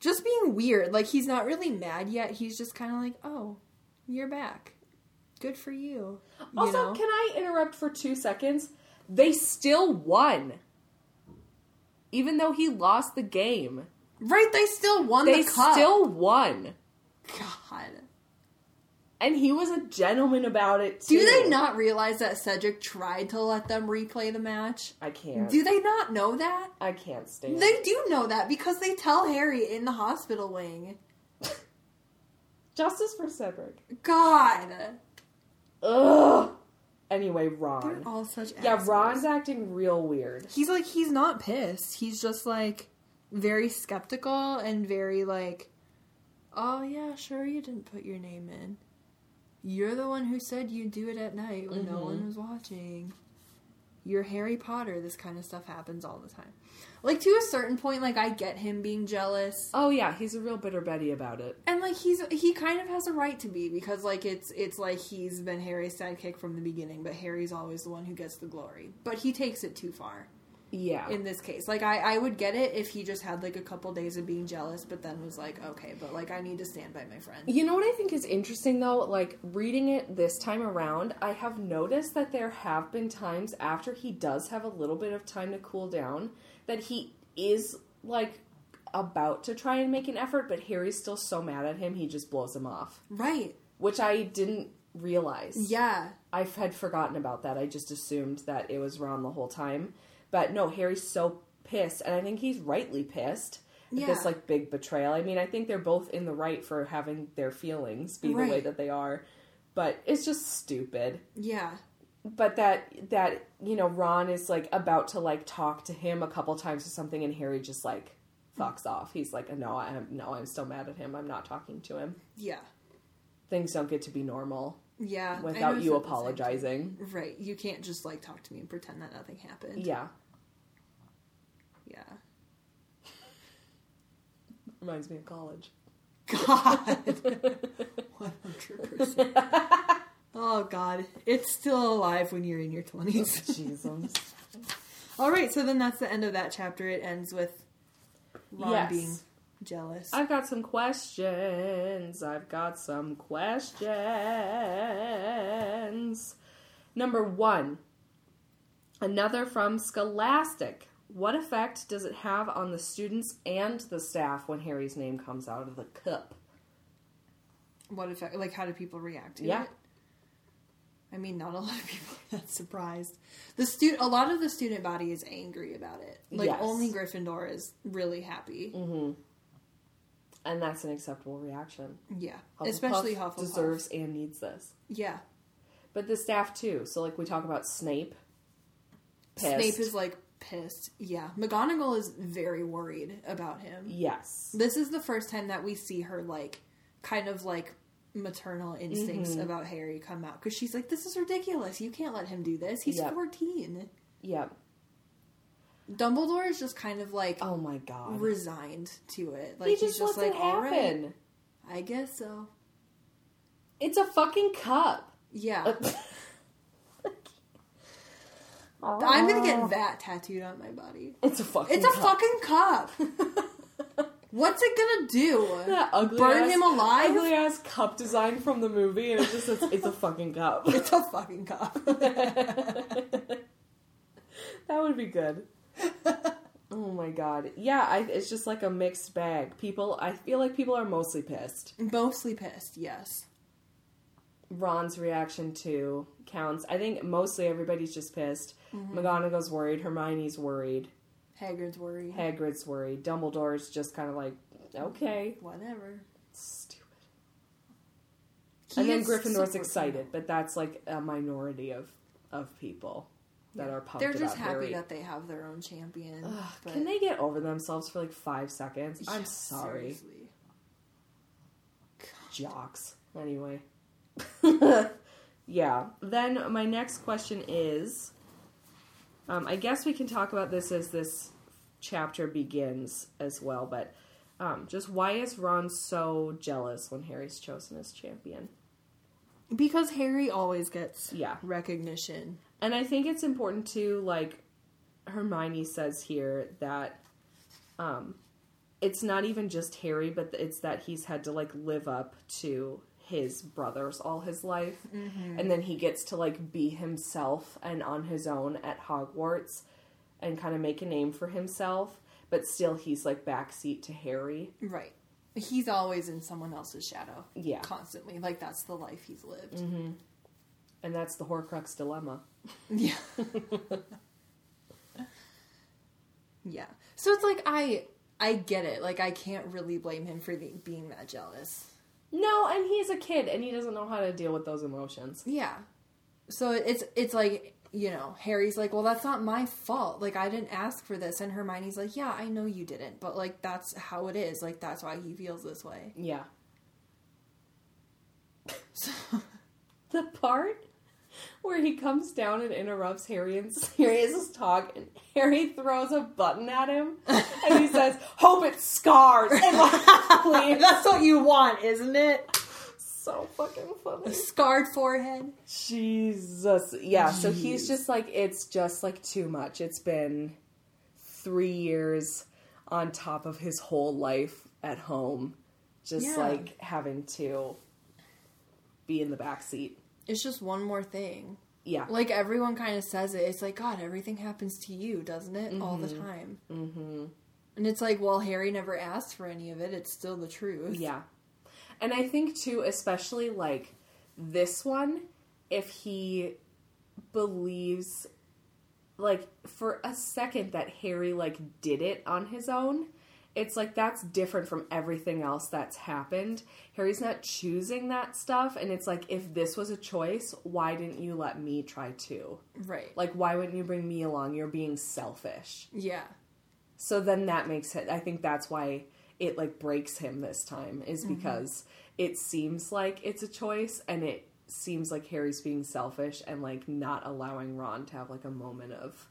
just being weird. Like, he's not really mad yet. He's just kind of like, oh, you're back. Good for you. Also, can I interrupt for 2 seconds? They still won. Even though he lost the game. Right, they still won the cup. They still won. God. And he was a gentleman about it, too. Do they not realize that Cedric tried to let them replay the match? I can't. Do they not know that? I can't stand it. They do know that because they tell Harry in the hospital wing. Justice for Cedric. God. Ugh. Anyway, Ron. They're all such assholes. Yeah, Ron's acting real weird. He's like, he's not pissed. He's just like very skeptical and very like, oh yeah, sure you didn't put your name in. You're the one who said you'd do it at night when no one was watching. You're Harry Potter. This kind of stuff happens all the time. Like, to a certain point, like, I get him being jealous. Oh, yeah. He's a real bitter Betty about it. And, like, he kind of has a right to be because, like, it's like he's been Harry's sidekick from the beginning, but Harry's always the one who gets the glory. But he takes it too far. Yeah. In this case. Like, I would get it if he just had, like, a couple days of being jealous, but then was like, okay, but, like, I need to stand by my friend. You know what I think is interesting, though? Like, reading it this time around, I have noticed that there have been times after he does have a little bit of time to cool down that he is, like, about to try and make an effort, but Harry's still so mad at him, he just blows him off. Right. Which I didn't realize. Yeah. I had forgotten about that. I just assumed that it was Ron the whole time. But no, Harry's so pissed, and I think he's rightly pissed at this, like, big betrayal. I mean, I think they're both in the right for having their feelings be the way that they are, but it's just stupid. Yeah. But that, you know, Ron is, like, about to, like, talk to him a couple times or something, and Harry just, like, fucks off. He's like, no, I'm still mad at him. I'm not talking to him. Yeah. Things don't get to be normal. Yeah. Without you apologizing. Right. You can't just, like, talk to me and pretend that nothing happened. Yeah. Yeah. Reminds me of college. God. 100%. Oh, God. It's still alive when you're in your 20s. Oh, Jesus. All right. So then that's the end of that chapter. It ends with Ron being jealous. I've got some questions. Number one. Another from Scholastic. What effect does it have on the students and the staff when Harry's name comes out of the cup? What effect? Like, how do people react to it? I mean, not a lot of people are that surprised. A lot of the student body is angry about it. Like, only Gryffindor is really happy. Mm-hmm. And that's an acceptable reaction. Yeah. Hufflepuff especially Hufflepuff. Deserves and needs this. Yeah. But the staff, too. So, like, we talk about Snape. Pissed. Snape is, like, pissed. Yeah. McGonagall is very worried about him. Yes. This is the first time that we see her, like, kind of, like, maternal instincts about Harry come out. Because she's like, this is ridiculous. You can't let him do this. He's 14. Yep. Dumbledore is just kind of like, oh my God, resigned to it. Like, he's just like, all right, I guess so. It's a fucking cup. Yeah. I'm going to get that tattooed on my body. It's a fucking cup. What's it gonna do? That ugly Burn him alive? Ugly ass cup design from the movie, and it just says, it's a fucking cup. It's a fucking cup. That would be good. Oh my God. Yeah, it's just like a mixed bag. I feel like people are mostly pissed. Mostly pissed, yes. Ron's reaction too counts. I think mostly everybody's just pissed. Mm-hmm. McGonagall's worried. Hermione's worried. Hagrid's worried. Dumbledore's just kind of like, okay. Whatever. Stupid. And then Gryffindor's excited, but that's like a minority of people that are pumped about Harry. They're just happy that they have their own champion. But can they get over themselves for like 5 seconds? Yeah, I'm sorry. Seriously. Jocks. Anyway. Yeah. Then my next question is... I guess we can talk about this as this chapter begins as well, but just why is Ron so jealous when Harry's chosen as champion? Because Harry always gets recognition. And I think it's important to, like Hermione says here, that it's not even just Harry, but it's that he's had to, like, live up to his brothers all his life. Mm-hmm. And then he gets to, like, be himself and on his own at Hogwarts and kind of make a name for himself. But still, he's, like, backseat to Harry. Right. He's always in someone else's shadow. Yeah. Constantly. Like, that's the life he's lived. Mm-hmm. And that's the Horcrux dilemma. Yeah. Yeah. So it's like, I get it. Like, I can't really blame him for being that jealous. No, and he's a kid, and he doesn't know how to deal with those emotions. Yeah. So it's like, you know, Harry's like, well, that's not my fault. Like, I didn't ask for this. And Hermione's like, yeah, I know you didn't. But, like, that's how it is. Like, that's why he feels this way. Yeah. So... the part where he comes down and interrupts Harry and Sirius' talk, and Harry throws a button at him, and he says, hope it scars! And like, that's what you want, isn't it? So fucking funny. A scarred forehead. Jesus. Yeah, so he's just like, it's just like too much. It's been 3 years on top of his whole life at home, just like having to be in the backseat. It's just one more thing. Yeah. Like, everyone kind of says it. It's like, God, everything happens to you, doesn't it? Mm-hmm. All the time. Mm-hmm. And it's like, well, Harry never asked for any of it. It's still the truth. Yeah. And I think, too, especially, like, this one, if he believes, like, for a second that Harry, like, did it on his own, it's like, that's different from everything else that's happened. Harry's not choosing that stuff. And it's like, if this was a choice, why didn't you let me try too? Right. Like, why wouldn't you bring me along? You're being selfish. Yeah. So then that makes it, I think that's why it, like, breaks him this time, is because it seems like it's a choice, and it seems like Harry's being selfish and, like, not allowing Ron to have, like, a moment of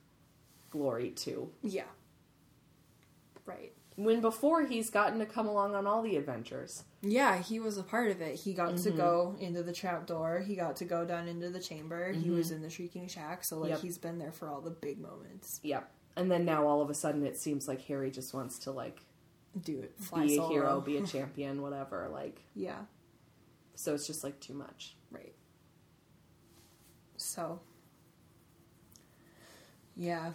glory too. Yeah. Right. When before, he's gotten to come along on all the adventures. Yeah, he was a part of it. He got to go into the trapdoor. He got to go down into the chamber. He was in the Shrieking Shack. So, like, he's been there for all the big moments. Yep. And then now, all of a sudden, it seems like Harry just wants to, like... do it. Fly be solo. A hero, be a champion, whatever. Like... yeah. So, it's just, like, too much. Right. So. Yeah.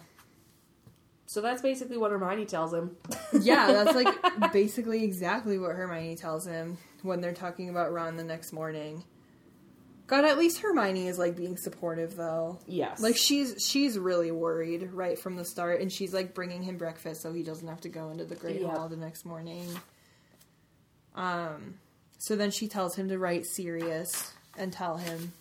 So that's basically what Hermione tells him. Yeah, that's like basically exactly what Hermione tells him when they're talking about Ron the next morning. God, at least Hermione is like being supportive though. Yes. Like she's really worried right from the start, and she's like bringing him breakfast so he doesn't have to go into the Great Hall the next morning. So then she tells him to write Sirius and tell him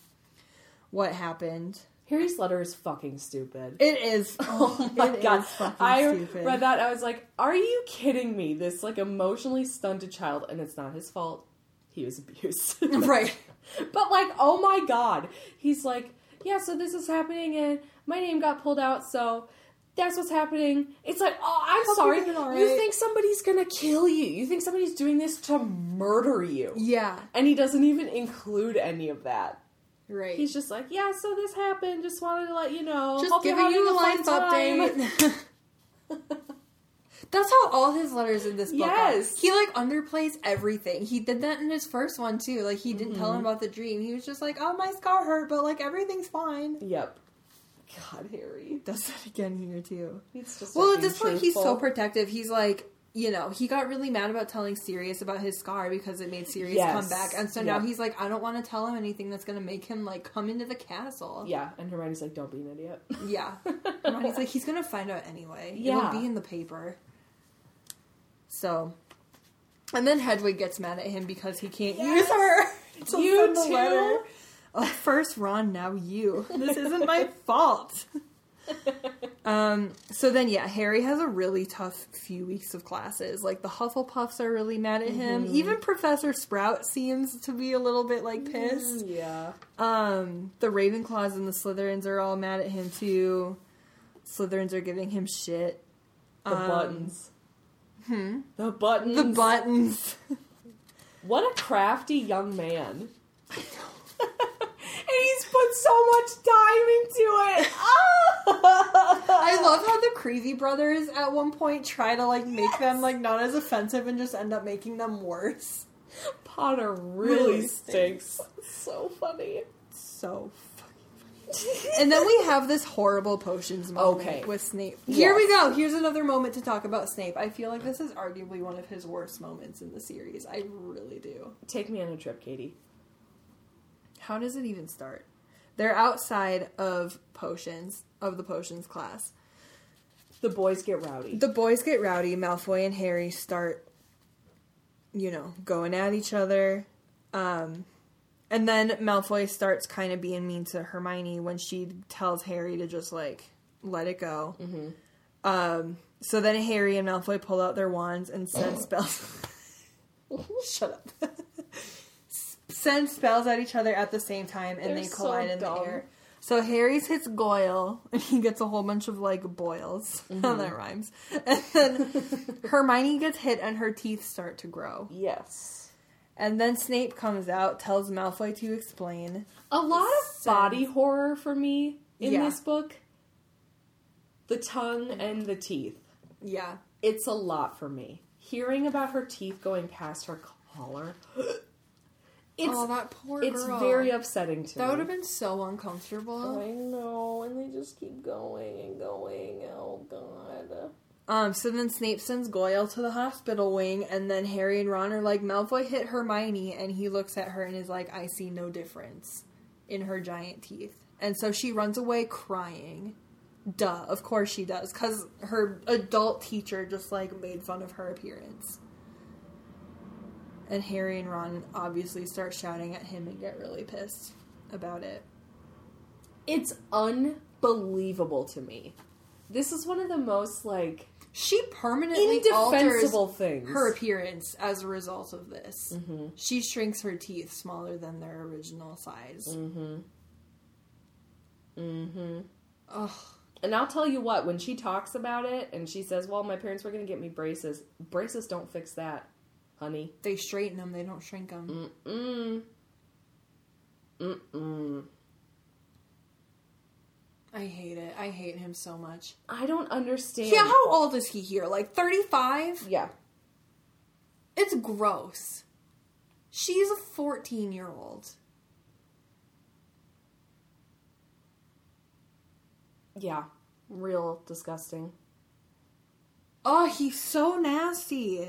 what happened. Harry's letter is fucking stupid. It is. Oh my God. I read that. I was like, are you kidding me? This, like, emotionally stunted child. And it's not his fault. He was abused. Right. But, like, oh my God. He's like, yeah, so this is happening and my name got pulled out, so that's what's happening. It's like, oh, I'm sorry. Right. You think somebody's gonna kill you. You think somebody's doing this to murder you. Yeah. And he doesn't even include any of that. Right. He's just like, yeah, so this happened. Just wanted to let you know. Just giving you a life update. That's how all his letters in this book are. He, like, underplays everything. He did that in his first one, too. Like, he didn't tell him about the dream. He was just like, oh, my scar hurt, but, like, everything's fine. Yep. God, Harry. Does that again here, too. It's just well, at this point, he's so protective. He's like... you know, he got really mad about telling Sirius about his scar because it made Sirius come back. And so now he's like, I don't want to tell him anything that's going to make him, like, come into the castle. Yeah. And Hermione's like, don't be an idiot. Yeah. Hermione's like, he's going to find out anyway. Yeah. It'll be in the paper. So. And then Hedwig gets mad at him because he can't use her to send the letter. Oh, first Ron, now you. This isn't my fault. So then, yeah, Harry has a really tough few weeks of classes. Like, the Hufflepuffs are really mad at him. Even Professor Sprout seems to be a little bit, like, pissed. Yeah. The Ravenclaws and the Slytherins are all mad at him, too. Slytherins are giving him shit. The buttons. The buttons. The buttons. What a crafty young man. I know. And he's put so much time into it. Oh! I love how the Creevy brothers at one point try to, like, make them, like, not as offensive and just end up making them worse. Potter really stinks. So funny. So fucking funny. And then we have this horrible potions moment with Snape. Here we go. Here's another moment to talk about Snape. I feel like this is arguably one of his worst moments in the series. I really do. Take me on a trip, Katie. How does it even start? They're outside of potions, of the potions class. The boys get rowdy. Malfoy and Harry start, you know, going at each other. And then Malfoy starts kind of being mean to Hermione when she tells Harry to just, like, let it go. Mm-hmm. So then Harry and Malfoy pull out their wands and send spells. Shut up. Send spells at each other at the same time, and they collide in the air. So Harry's hits Goyle, and he gets a whole bunch of, like, boils. Mm-hmm. That rhymes. And then Hermione gets hit, and her teeth start to grow. Yes. And then Snape comes out, tells Malfoy to explain. A lot of body horror for me in this book. The tongue and the teeth. Yeah. It's a lot for me. Hearing about her teeth going past her collar... that poor girl. It's very upsetting to me. That would have been so uncomfortable. I know, and they just keep going and going. Oh, God. So then Snape sends Goyle to the hospital wing, and then Harry and Ron are like, Malfoy hit Hermione, and he looks at her and is like, I see no difference in her giant teeth. And so she runs away crying. Duh, of course she does, because her adult teacher just, like, made fun of her appearance. And Harry and Ron obviously start shouting at him and get really pissed about it. It's unbelievable to me. This is one of the most, like... She permanently alters her appearance as a result of this. Mm-hmm. She shrinks her teeth smaller than their original size. Mm-hmm. Mm-hmm. Ugh. And I'll tell you what, when she talks about it and she says, well, my parents were going to get me braces. Braces don't fix that. Honey. They straighten them. They don't shrink them. Mm-mm. Mm-mm. I hate it. I hate him so much. I don't understand. Yeah, how old is he here? Like 35? Yeah. It's gross. She's a 14-year-old. Yeah. Real disgusting. Oh, he's so nasty.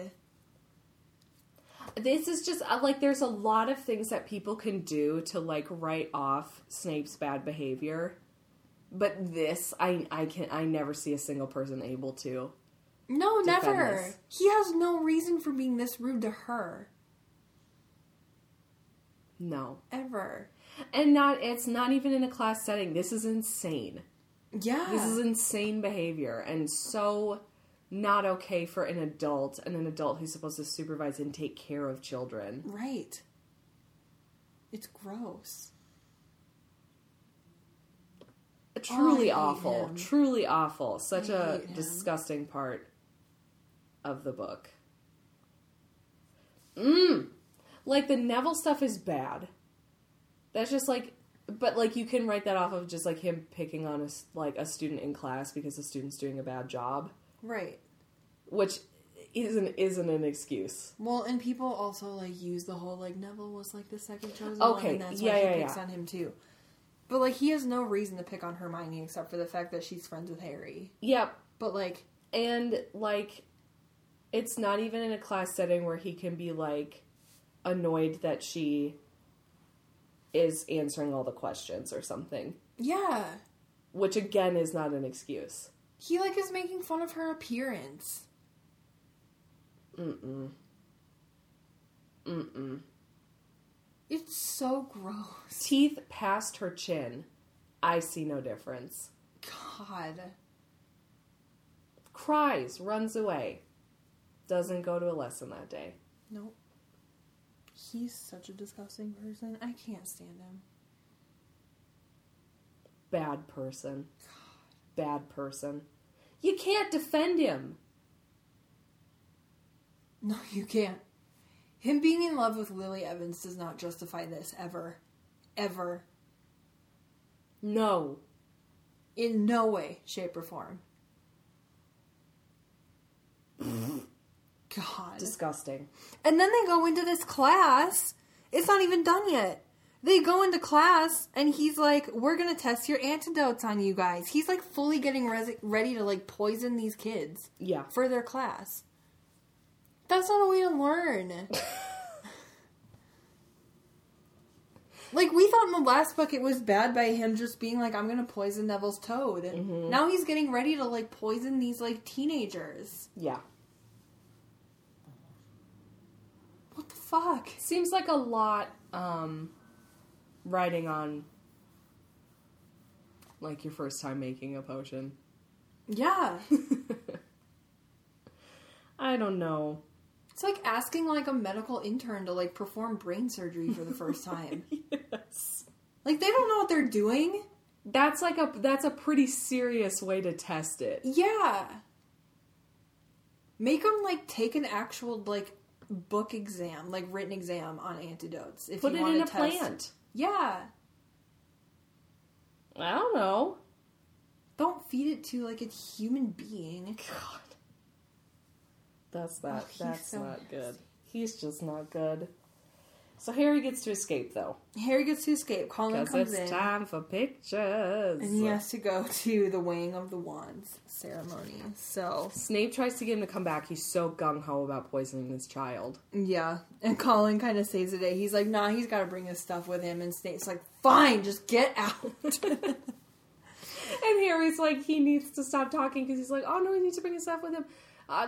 This is just, like, there's a lot of things that people can do to, like, write off Snape's bad behavior. But this, I never see a single person able to. No, never. This. He has no reason for being this rude to her. No. Ever. And it's not even in a class setting. This is insane. Yeah. This is insane behavior. And so... not okay for an adult, and an adult who's supposed to supervise and take care of children. Right. It's gross. Truly awful. Him. Truly awful. Such a disgusting part of the book. Mmm. Like, the Neville stuff is bad. That's just, like... But, like, you can write that off of just, like, him picking on, a student in class because the student's doing a bad job. Right. Which isn't an excuse. Well, and people also, like, use the whole, like, Neville was, like, the second chosen one, and that's why he picks on him, too. But, like, he has no reason to pick on Hermione except for the fact that she's friends with Harry. Yep. But, like... And, like, it's not even in a class setting where he can be, like, annoyed that she is answering all the questions or something. Yeah. Which, again, is not an excuse. He, like, is making fun of her appearance. Mm-mm. Mm-mm. It's so gross. Teeth past her chin. I see no difference. God. Cries, runs away. Doesn't go to a lesson that day. Nope. He's such a disgusting person. I can't stand him. Bad person. Bad person. You can't defend him. No, you can't. Him being in love with Lily Evans does not justify this, ever. Ever. No. In no way, shape, or form. God. Disgusting. And then they go into this class. It's not even done yet. They go into class, and he's like, we're going to test your antidotes on you guys. He's, like, fully getting ready to, like, poison these kids. Yeah. For their class. That's not a way to learn. Like, we thought in the last book it was bad by him just being like, I'm going to poison Neville's toad. Mm-hmm. Now he's getting ready to, like, poison these, like, teenagers. Yeah. What the fuck? Seems like a lot, riding on, like, your first time making a potion. Yeah. I don't know. It's like asking, like, a medical intern to, like, perform brain surgery for the first time. Yes. Like, they don't know what they're doing. That's, like, that's a pretty serious way to test it. Yeah. Make them, like, take an actual, like, book exam, like, written exam on antidotes. If Put you it want in to a test. Plant. Yeah. I don't know. Don't feed it to, like, a human being. God. That's not good. He's just not good. So Harry gets to escape, though. Harry gets to escape. Colin comes in. Because it's time for pictures. And he has to go to the Weighing of the Wands ceremony. So Snape tries to get him to come back. He's so gung-ho about poisoning this child. Yeah. And Colin kind of saves the day. He's like, nah, he's got to bring his stuff with him. And Snape's like, fine, just get out. And Harry's like, he needs to stop talking because he's like, oh, no, he needs to bring his stuff with him.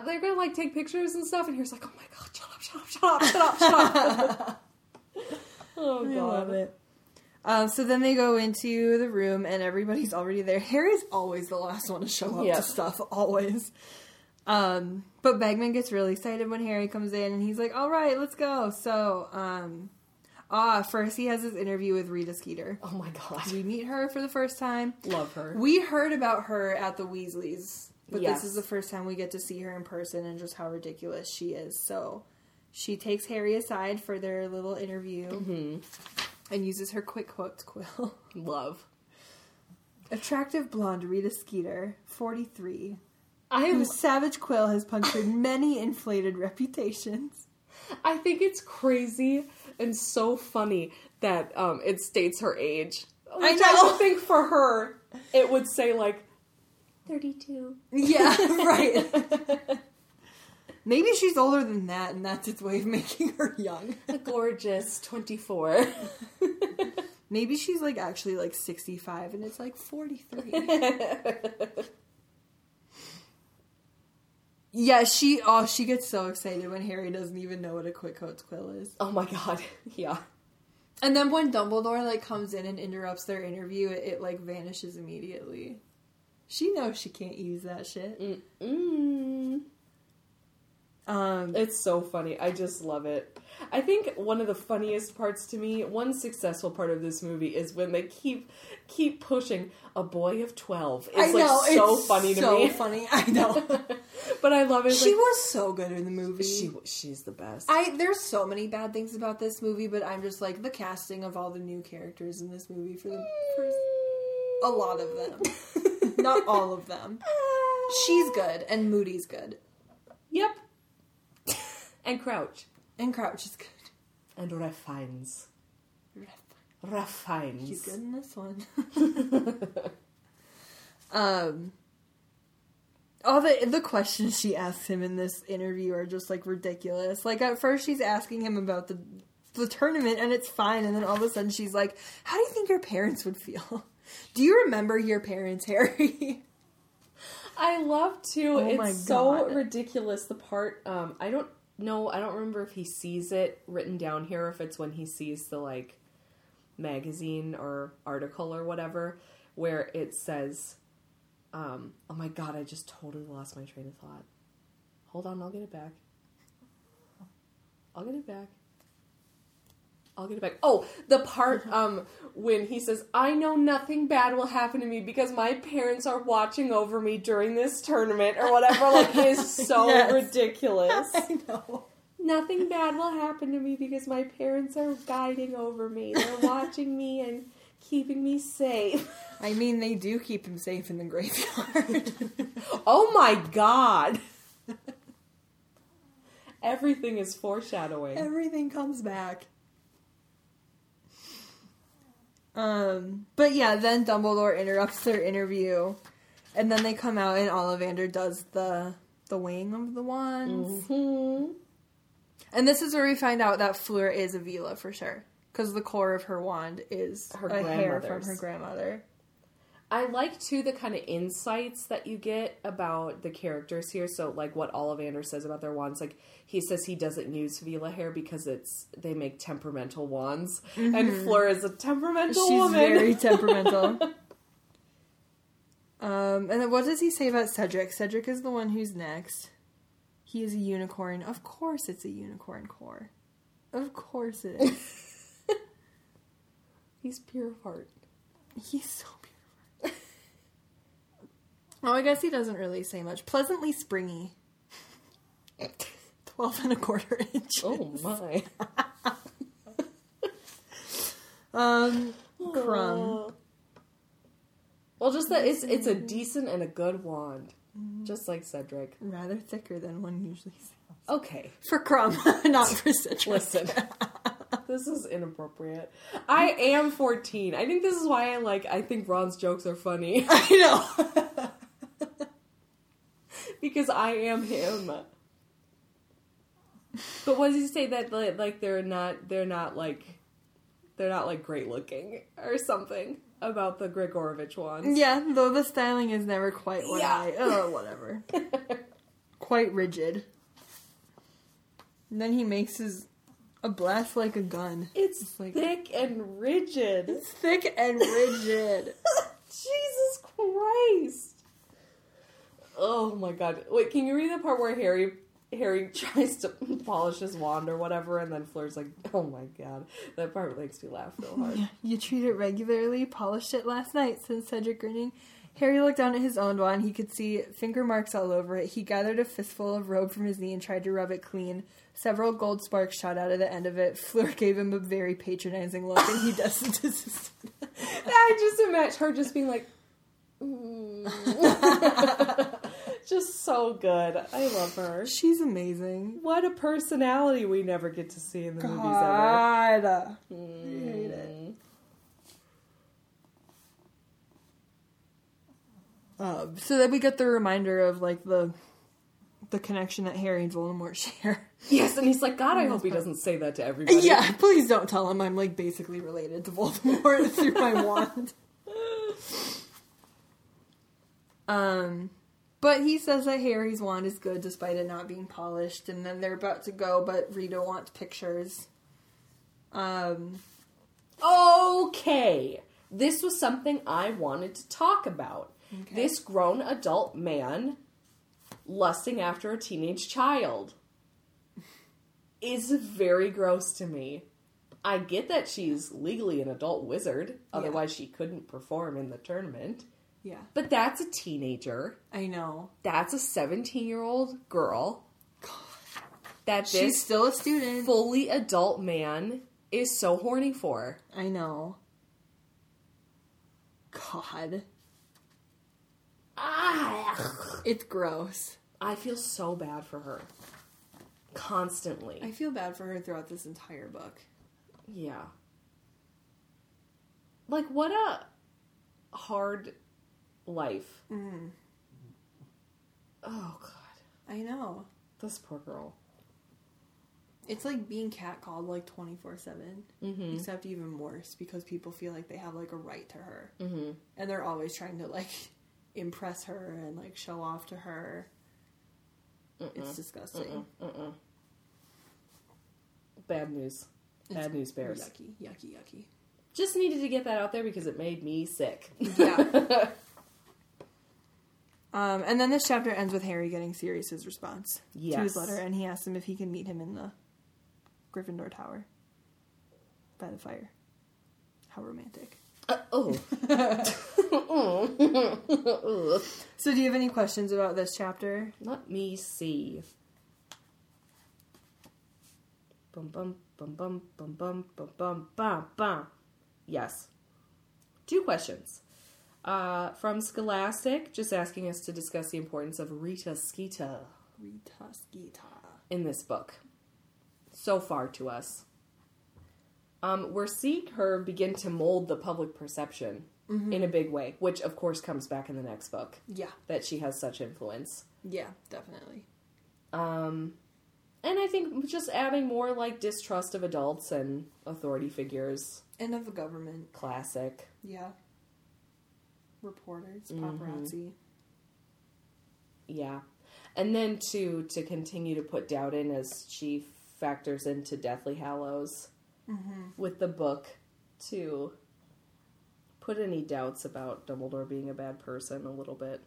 They're going to, like, take pictures and stuff. And Harry's like, oh, my God, shut up. Oh, God. I love it. So then they go into the room, and everybody's already there. Harry's always the last one to show up to stuff, always. But Bagman gets really excited when Harry comes in, and he's like, all right, let's go. So, first he has his interview with Rita Skeeter. Oh, my God. We meet her for the first time. Love her. We heard about her at the Weasleys. But This is the first time we get to see her in person and just how ridiculous she is. So she takes Harry aside for their little interview and uses her quick hooked quill. Love. Attractive blonde Rita Skeeter, 43. Whose savage quill has punctured many inflated reputations. I think it's crazy and so funny that it states her age. Which I don't think for her it would say, like, 32. Yeah, right. Maybe she's older than that, and that's its way of making her young. A gorgeous 24. Maybe she's, like, actually, like, 65, and it's, like, 43. Yeah, she gets so excited when Harry doesn't even know what a quick hooked quill is. Oh, my God. Yeah. And then when Dumbledore, like, comes in and interrupts their interview, it like, vanishes immediately. She knows she can't use that shit. Mm-mm. It's so funny. I just love it. I think one of the funniest parts to me, one successful part of this movie, is when they keep pushing a boy of 12. It's, I know, like, so it's funny so to me. So funny. I know. But I love it. She was so good in the movie. She's the best. There's so many bad things about this movie, but I'm just like, the casting of all the new characters in this movie for a lot of them. Not all of them. She's good, and Moody's good. Yep. And Crouch. And Crouch is good. And Ruffines. Ruffines. She's good in this one. All the questions she asks him in this interview are just, like, ridiculous. Like, at first she's asking him about the tournament, and it's fine, and then all of a sudden she's like, how do you think your parents would feel? Do you remember your parents, Harry? I love, too. Oh, it's so ridiculous. The part, I don't remember if he sees it written down here, or if it's when he sees the, like, magazine or article or whatever, where it says, oh my God, I just totally lost my train of thought. Hold on, I'll get it back. Oh, the part when he says, I know nothing bad will happen to me because my parents are watching over me during this tournament or whatever. Like, it is so ridiculous. I know. Nothing bad will happen to me because my parents are guiding over me. They're watching me and keeping me safe. I mean, they do keep him safe in the graveyard. Oh, my God. Everything is foreshadowing. Everything comes back. But yeah, then Dumbledore interrupts their interview, and then they come out and Ollivander does the weighing of the wands. Mm-hmm. And this is where we find out that Fleur is a Vila for sure, because the core of her wand is her hair from her grandmother. I like, too, the kind of insights that you get about the characters here. So, like, what Ollivander says about their wands. Like, he says he doesn't use Vila hair because they make temperamental wands. Mm-hmm. And Fleur is a temperamental woman. She's very temperamental. And then what does he say about Cedric? Cedric is the one who's next. He is a unicorn. Of course it's a unicorn core. Of course it is. He's pure of heart. He's so pure. Oh, I guess he doesn't really say much. Pleasantly springy. 12 1/4 inches. Oh, my. Krum. Well, just that it's a decent and a good wand. Mm-hmm. Just like Cedric. Rather thicker than one usually sounds. Okay. For Krum, not for Cedric. Listen. This is inappropriate. I am 14. I think this is why I think Ron's jokes are funny. I know. Because I am him. But what does he say that they're not great looking or something about the Gregorovitch ones? Yeah, though the styling is never quite what whatever. Quite rigid. And then he makes a blast like a gun. It's like thick and rigid. It's thick and rigid. Jesus Christ. Oh my god. Wait, can you read the part where Harry tries to polish his wand or whatever, and then Fleur's like, oh my god. That part makes me laugh so hard. Yeah. You treat it regularly, polished it last night, said Cedric, grinning. Harry looked down at his own wand. He could see finger marks all over it. He gathered a fistful of robe from his knee and tried to rub it clean. Several gold sparks shot out of the end of it. Fleur gave him a very patronizing look, and he doesn't desist. I just imagine her just being like, just so good. I love her. She's amazing. What a personality we never get to see in the movies ever. I hate it. So then we get the reminder of the connection that Harry and Voldemort share. Yes, and he's like, God, I hope he doesn't say that to everybody. Yeah, please don't tell him I'm basically related to Voldemort through my wand. But he says that Harry's wand is good despite it not being polished, and then they're about to go, but Rita wants pictures. Okay. This was something I wanted to talk about. Okay. This grown adult man lusting after a teenage child is very gross to me. I get that she's legally an adult wizard, otherwise she couldn't perform in the tournament. Yeah. But that's a teenager. I know. That's a 17-year-old girl. God. That she's still a student. Fully adult man is so horny for. I know. God. Ah. It's gross. I feel so bad for her. Constantly. I feel bad for her throughout this entire book. Yeah. What a hard life. Mm. Oh, God. I know. This poor girl. It's like being catcalled 24/7. Mm-hmm. Except even worse, because people feel like they have a right to her. Mm-hmm. And they're always trying to impress her and show off to her. Mm-mm. It's disgusting. Mm-mm. Mm-mm. Bad news. Bad news bears. Yucky, yucky, yucky. Just needed to get that out there because it made me sick. Yeah. And then this chapter ends with Harry getting Sirius's response to his letter, and he asks him if he can meet him in the Gryffindor Tower by the fire. How romantic. So do you have any questions about this chapter? Let me see. Bum, bum, bum, bum, bum, bum, bum, bum, bum, bum. Yes. 2 questions. From Scholastic, just asking us to discuss the importance of Rita Skeeter. in this book so far to us. We're seeing her begin to mold the public perception in a big way, which of course comes back in the next book. Yeah. That she has such influence. Yeah, definitely. And I think just adding more, like, distrust of adults and authority figures. And of the government. Classic. Yeah. Reporters, paparazzi. Yeah. And then, too, to continue to put doubt in as she factors into Deathly Hallows with the book, to put any doubts about Dumbledore being a bad person a little bit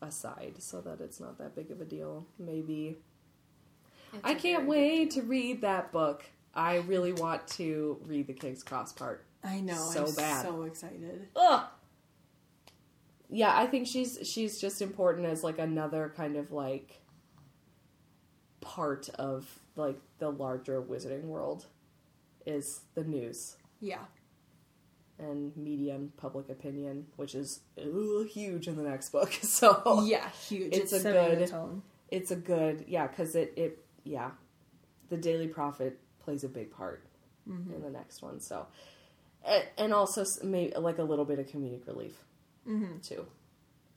aside, so that it's not that big of a deal. Maybe... I can't wait to read that book. I really want to read the King's Cross part. I know. I'm so excited. Ugh. Yeah, I think she's just important as, like, another kind of, like, part of, like, the larger wizarding world is the news. Yeah. And media and public opinion, which is huge in the next book. So yeah, huge. It's a good tone. It's a good, yeah, because it yeah, the Daily Prophet plays a big part in the next one. So, and also maybe like a little bit of comedic relief too,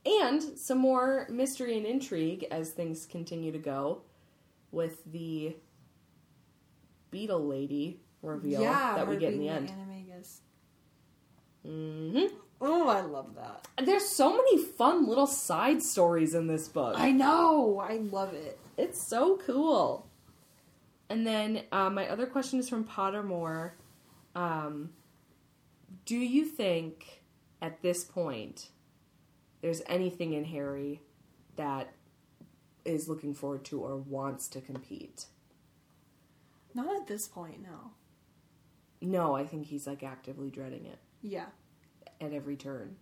and some more mystery and intrigue as things continue to go with the Beetle Lady reveal that we get in the end. Animagus. Oh, I love that. There's so many fun little side stories in this book. I know. I love it. It's so cool. And then my other question is from Pottermore. Do you think at this point there's anything in Harry that is looking forward to or wants to compete? Not at this point, no. No, I think he's like actively dreading it. Yeah. At every turn.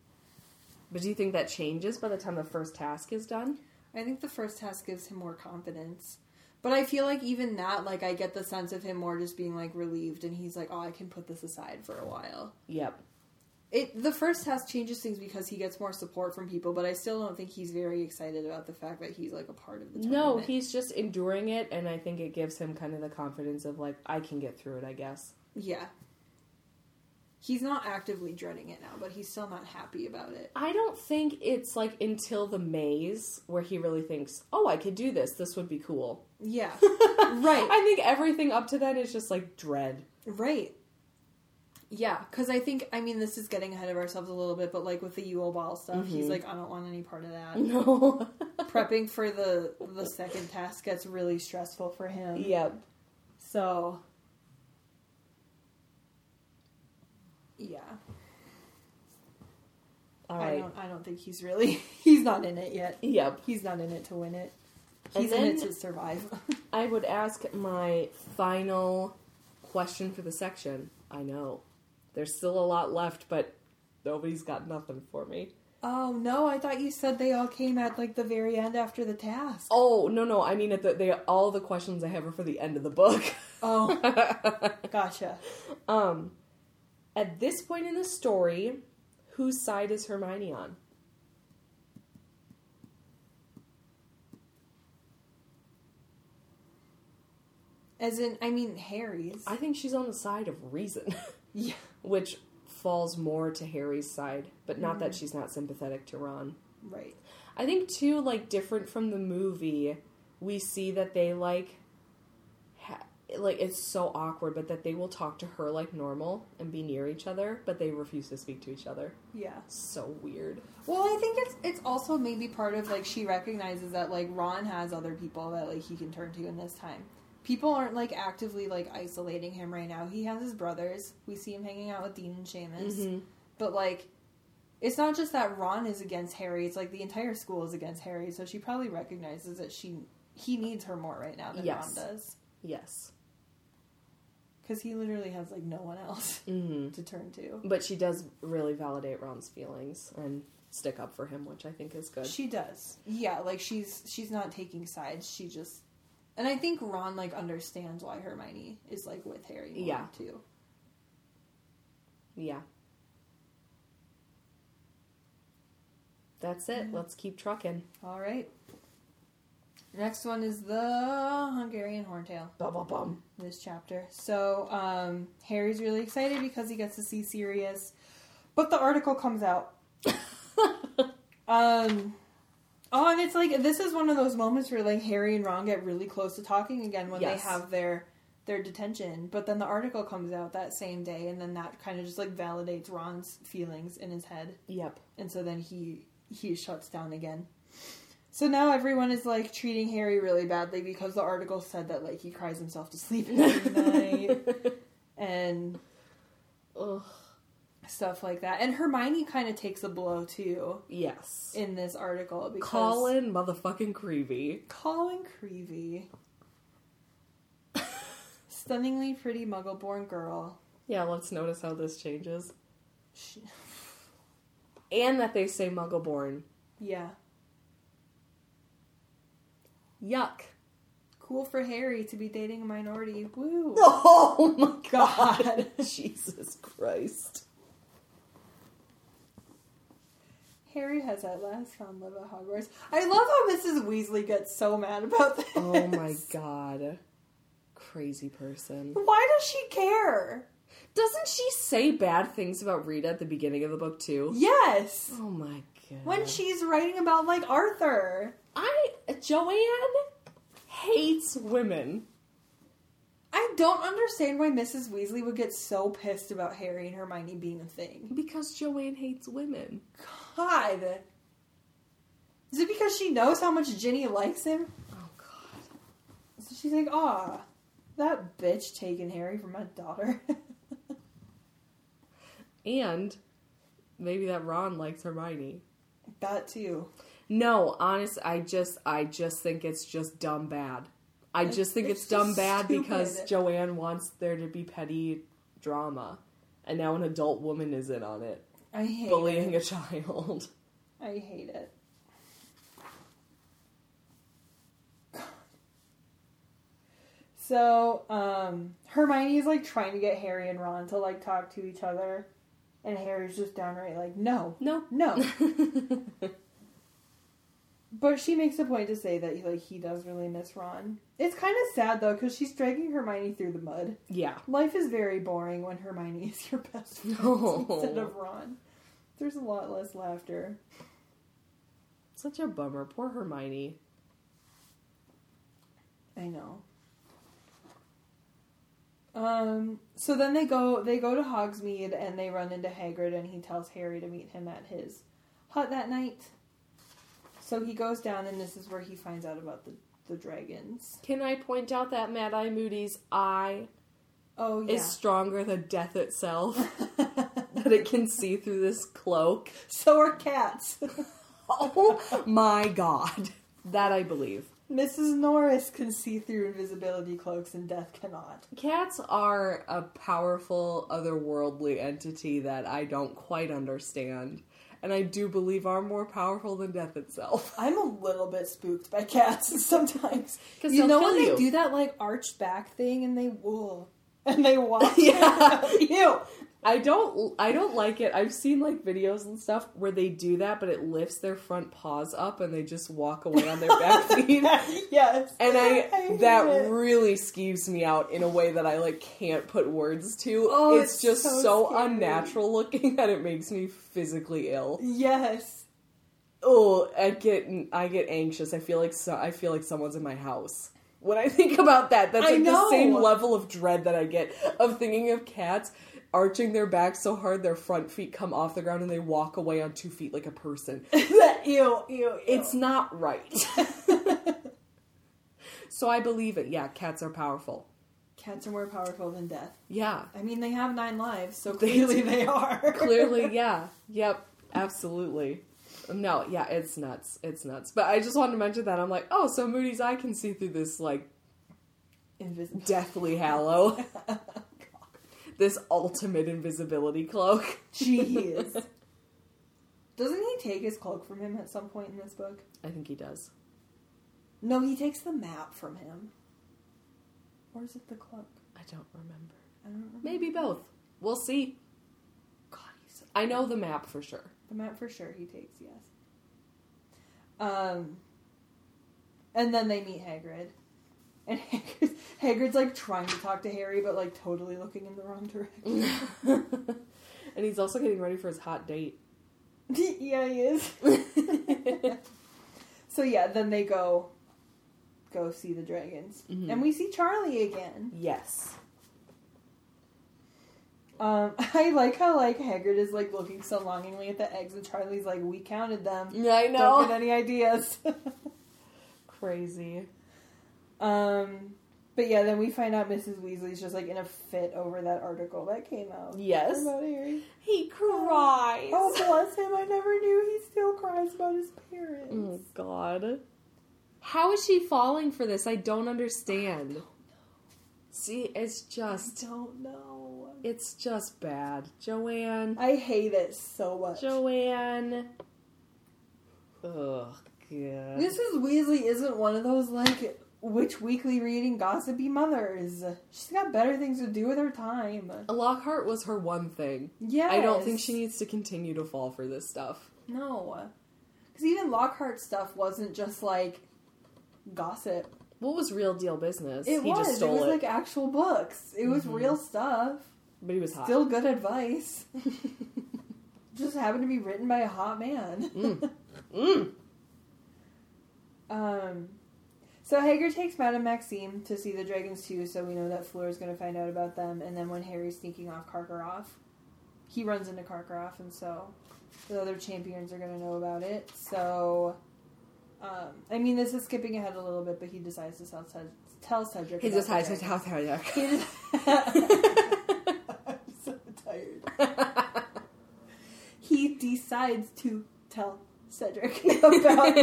But do you think that changes by the time the first task is done? I think the first task gives him more confidence. But I feel like even that, like, I get the sense of him more just being, like, relieved, and he's like, oh, I can put this aside for a while. Yep. The first task changes things because he gets more support from people, but I still don't think he's very excited about the fact that he's, like, a part of the tournament. No, he's just enduring it, and I think it gives him kind of the confidence of, like, I can get through it, I guess. Yeah. He's not actively dreading it now, but he's still not happy about it. I don't think it's, like, until the maze where he really thinks, oh, I could do this. This would be cool. Yeah. Right. I think everything up to that is just, like, dread. Right. Yeah, because I think, I mean, this is getting ahead of ourselves a little bit, but, like, with the Yule Ball stuff, he's like, I don't want any part of that. No. Prepping for the second task gets really stressful for him. Yep. So... yeah. All right. I don't think he's really... he's not in it yet. Yep. He's not in it to win it. He's in it to survive. I would ask my final question for the section. I know. There's still a lot left, but nobody's got nothing for me. Oh, no. I thought you said they all came at, like, the very end after the task. Oh, no. I mean, all the questions I have are for the end of the book. Oh. Gotcha. At this point in the story, whose side is Hermione on? As in, I mean, Harry's. I think she's on the side of reason. Yeah. Which falls more to Harry's side, but not that she's not sympathetic to Ron. Right. I think, too, like, different from the movie, we see that they, like... like, it's so awkward, but that they will talk to her like normal and be near each other, but they refuse to speak to each other. Yeah. So weird. Well, I think it's also maybe part of, like, she recognizes that, like, Ron has other people that, like, he can turn to in this time. People aren't, like, actively, like, isolating him right now. He has his brothers. We see him hanging out with Dean and Seamus. But, like, it's not just that Ron is against Harry. It's, like, the entire school is against Harry, so she probably recognizes that he needs her more right now than Ron does. Yes. Because he literally has, like, no one else to turn to. But she does really validate Ron's feelings and stick up for him, which I think is good. She does. Yeah, like, she's not taking sides. She just... and I think Ron, like, understands why Hermione is, like, with Harry more, too. Yeah. That's it. Let's keep trucking. All right. The next one is the Hungarian Horntail. Bum, bum, bum. This chapter. So, Harry's really excited because he gets to see Sirius. But the article comes out. Oh, and it's like, this is one of those moments where, like, Harry and Ron get really close to talking again when they have their detention. But then the article comes out that same day, and then that kind of just, like, validates Ron's feelings in his head. Yep. And so then he shuts down again. So now everyone is, like, treating Harry really badly because the article said that, like, he cries himself to sleep every night. And stuff like that. And Hermione kind of takes a blow, too. Yes. In this article. Because Colin motherfucking Creevy. Colin Creevy. Stunningly pretty muggle-born girl. Yeah, let's notice how this changes. And that they say muggle-born. Yeah. Yuck. Cool for Harry to be dating a minority. Woo. Oh my god. Jesus Christ. Harry has at last found love at Hogwarts. I love how Mrs. Weasley gets so mad about this. Oh my god. Crazy person. Why does she care? Doesn't she say bad things about Rita at the beginning of the book too? Yes. Oh my god. When she's writing about, like, Arthur. Joanne hates women. I don't understand why Mrs. Weasley would get so pissed about Harry and Hermione being a thing. Because Joanne hates women. God. Is it because she knows how much Ginny likes him? Oh, God. So she's like, aw, that bitch taking Harry from my daughter. And maybe that Ron likes Hermione. That, too. No, honest, I just think it's just dumb bad. I just think it's dumb bad because Joanne wants there to be petty drama. And now an adult woman is in on it. I hate bullying a child. I hate it. So, Hermione is, like, trying to get Harry and Ron to, like, talk to each other. And Harry's just downright like, no. But she makes a point to say that, like, he does really miss Ron. It's kind of sad, though, because she's dragging Hermione through the mud. Yeah. Life is very boring when Hermione is your best friend instead of Ron. There's a lot less laughter. Such a bummer. Poor Hermione. I know. So then they go to Hogsmeade, and they run into Hagrid, and he tells Harry to meet him at his hut that night. So he goes down, and this is where he finds out about the dragons. Can I point out that Mad-Eye Moody's eye is stronger than death itself? That it can see through this cloak? So are cats. Oh my god. That I believe. Mrs. Norris can see through invisibility cloaks and death cannot. Cats are a powerful, otherworldly entity that I don't quite understand. And I do believe are more powerful than death itself. I'm a little bit spooked by cats sometimes. Because you know when they do that, like, arched back thing, and they wool and they walk. Yeah, ew. I don't like it. I've seen, like, videos and stuff where they do that, but it lifts their front paws up and they just walk away on their back feet. Yes, and I that it. Really skeeves me out in a way that I, like, can't put words to. Oh, it's just so unnatural looking that it makes me physically ill. Yes. Oh, I get anxious. I feel like someone's in my house. When I think about that, that's like the same level of dread that I get of thinking of cats arching their back so hard their front feet come off the ground and they walk away on 2 feet like a person. Ew. It's not right. So I believe it. Yeah, cats are powerful. Cats are more powerful than death. Yeah. I mean, they have 9 lives, so clearly they are. Clearly, yeah. Yep, absolutely. No, yeah, it's nuts. It's nuts. But I just wanted to mention that. I'm like, oh, so Moody's eye can see through this, like, invisible, deathly hallow. This ultimate invisibility cloak. Jeez. Doesn't he take his cloak from him at some point in this book? I think he does. No, he takes the map from him. Or is it the cloak? I don't remember. Maybe both. We'll see. God, he's so I know the map for sure. The map for sure he takes, yes. And then they meet Hagrid. And Hagrid's, like, trying to talk to Harry, but, like, totally looking in the wrong direction. And he's also getting ready for his hot date. Yeah, he is. So, yeah, then they go see the dragons. Mm-hmm. And we see Charlie again. Yes. I like how, like, Hagrid is, like, looking so longingly at the eggs, and Charlie's like, we counted them. Yeah, I know. Don't get any ideas. Crazy. But yeah, then we find out Mrs. Weasley's just, like, in a fit over that article that came out. Yes. About Harry. He cries. Oh, bless him. I never knew he still cries about his parents. Oh, God. How is she falling for this? I don't understand. I don't know. See, it's just... I don't know. It's just bad. Joanne. I hate it so much. Joanne. Ugh, God. Mrs. Weasley isn't one of those, like... Which weekly reading gossipy mothers? She's got better things to do with her time. Lockhart was her one thing. Yes. I don't think she needs to continue to fall for this stuff. No. Because even Lockhart stuff wasn't just, like, gossip. What was real deal business? It he was. Just stole it was, like, actual books. It mm-hmm. was real stuff. But he was hot. Still good advice. Just happened to be written by a hot man. Mm. Mm. So Hagrid takes Madame Maxime to see the dragons too, so we know that Fleur's going to find out about them. And then when Harry's sneaking off Karkaroff, he runs into Karkaroff, and so the other champions are going to know about it. So, I mean, this is skipping ahead a little bit, but he decides to tell Cedric. He decides to tell Cedric. I'm so tired. He decides to tell Cedric about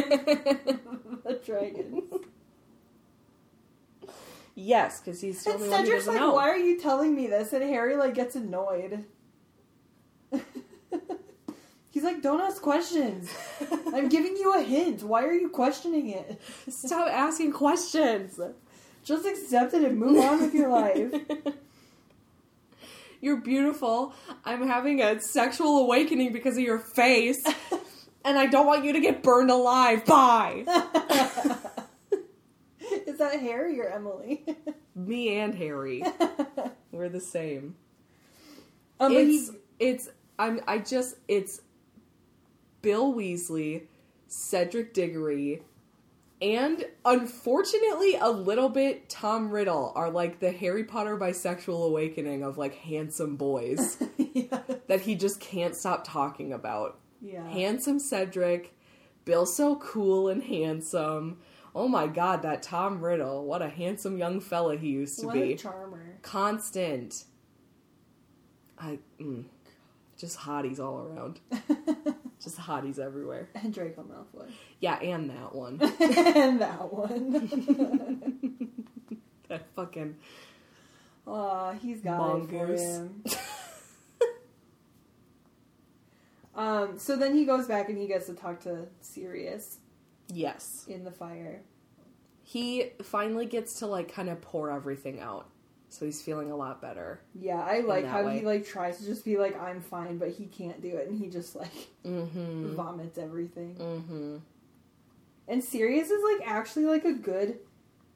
the dragons. Yes, because he's still the only one who doesn't know. And Cedric's like, why are you telling me this? And Harry, like, gets annoyed. He's like, don't ask questions. I'm giving you a hint. Why are you questioning it? Stop asking questions. Just accept it and move on with your life. You're beautiful. I'm having a sexual awakening because of your face. And I don't want you to get burned alive. Bye. Is that Harry or Emily? Me and Harry. We're the same. It's Bill Weasley, Cedric Diggory, and unfortunately a little bit Tom Riddle are like the Harry Potter bisexual awakening of like handsome boys. Yeah. That he just can't stop talking about. Yeah. Handsome Cedric, Bill so cool and handsome. Oh my God, that Tom Riddle. What a handsome young fella he used to be. What a charmer. Constant. Just hotties all around. Just hotties everywhere. And Draco Malfoy. Yeah, and that one. And that one. That fucking... Aw, he's got mongoose. It for him. So then he goes back and he gets to talk to Sirius. Yes. In the fire. He finally gets to, like, kind of pour everything out. So he's feeling a lot better. Yeah, I like how he, like, tries to just be like, I'm fine, but he can't do it. And he just, like, mm-hmm. vomits everything. Mm-hmm. And Sirius is, like, actually, like, a good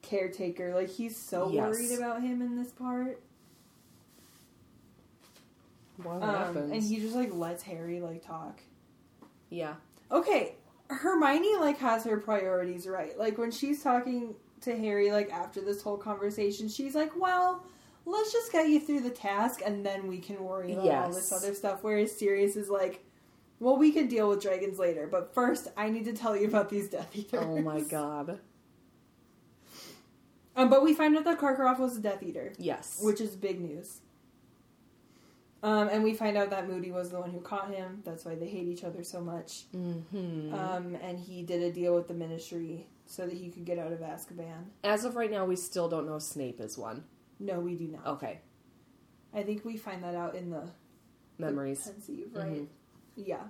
caretaker. Like, he's so yes. worried about him in this part. What happens? And he just, like, lets Harry, like, talk. Yeah. Okay, Hermione, like, has her priorities right. Like, when she's talking to Harry, like, after this whole conversation, she's like, well, let's just get you through the task, and then we can worry about yes. all this other stuff. Whereas Sirius is like, well, we can deal with dragons later, but first, I need to tell you about these Death Eaters. Oh, my God. But we find out that Karkaroff was a Death Eater. Yes. Which is big news. And we find out that Moody was the one who caught him. That's why they hate each other so much. Mm-hmm. And he did a deal with the Ministry so that he could get out of Azkaban. As of right now, we still don't know Snape is one. No, we do not. Okay. I think we find that out in the... Memories. The Pensieve, right? Mm-hmm. Yeah.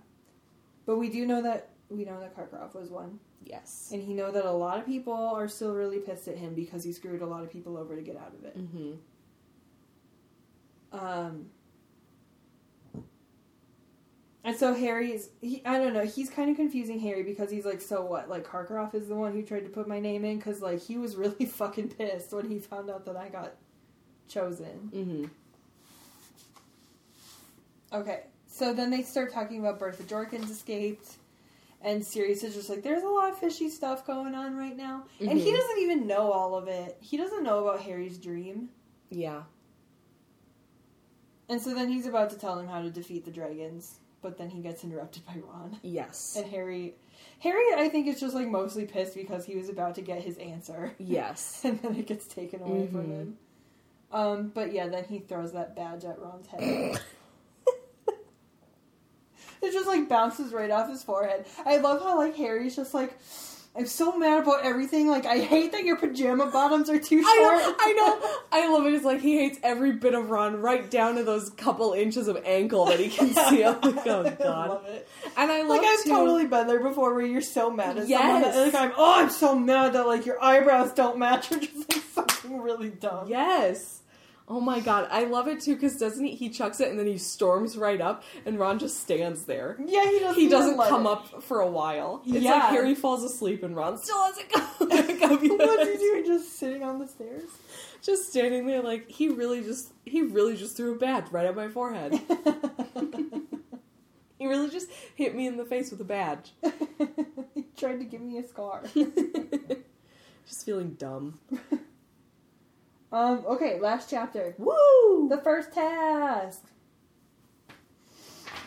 But we do know that... We know that Karkaroff was one. Yes. And he know that a lot of people are still really pissed at him because he screwed a lot of people over to get out of it. Mm-hmm. And so Harry's, I don't know, he's kind of confusing Harry because he's like, so what? Like, Karkaroff is the one who tried to put my name in? Because, like, he was really fucking pissed when he found out that I got chosen. Mm-hmm. Okay, so then they start talking about Bertha Jorkins escaped, and Sirius is just like, there's a lot of fishy stuff going on right now. Mm-hmm. And he doesn't even know all of it. He doesn't know about Harry's dream. Yeah. And so then he's about to tell him how to defeat the dragons. But then he gets interrupted by Ron. Yes. And Harry, I think, is just, like, mostly pissed because he was about to get his answer. Yes. And then it gets taken away from him. But, yeah, then he throws that badge at Ron's head. It just, like, bounces right off his forehead. I love how, like, Harry's just like, I'm so mad about everything. Like, I hate that your pajama bottoms are too short. I know. I love it. It's like he hates every bit of Ron, right down to those couple inches of ankle that he can see. I'm like, oh, God. I love it. And I love, like, I've totally been there before where you're so mad at someone. That, like, I'm so mad that, like, your eyebrows don't match or just, like, something really dumb. Yes. Oh, my God. I love it, too, because doesn't he chucks it, and then he storms right up, and Ron just stands there. Yeah, he doesn't come up for a while. It's like Harry falls asleep, and Ron still hasn't come back up yet. What did you do, just sitting on the stairs? Just standing there, like, he really just threw a bat right at my forehead. He really just hit me in the face with a badge. He tried to give me a scar. Just feeling dumb. Okay, last chapter. Woo! The first task!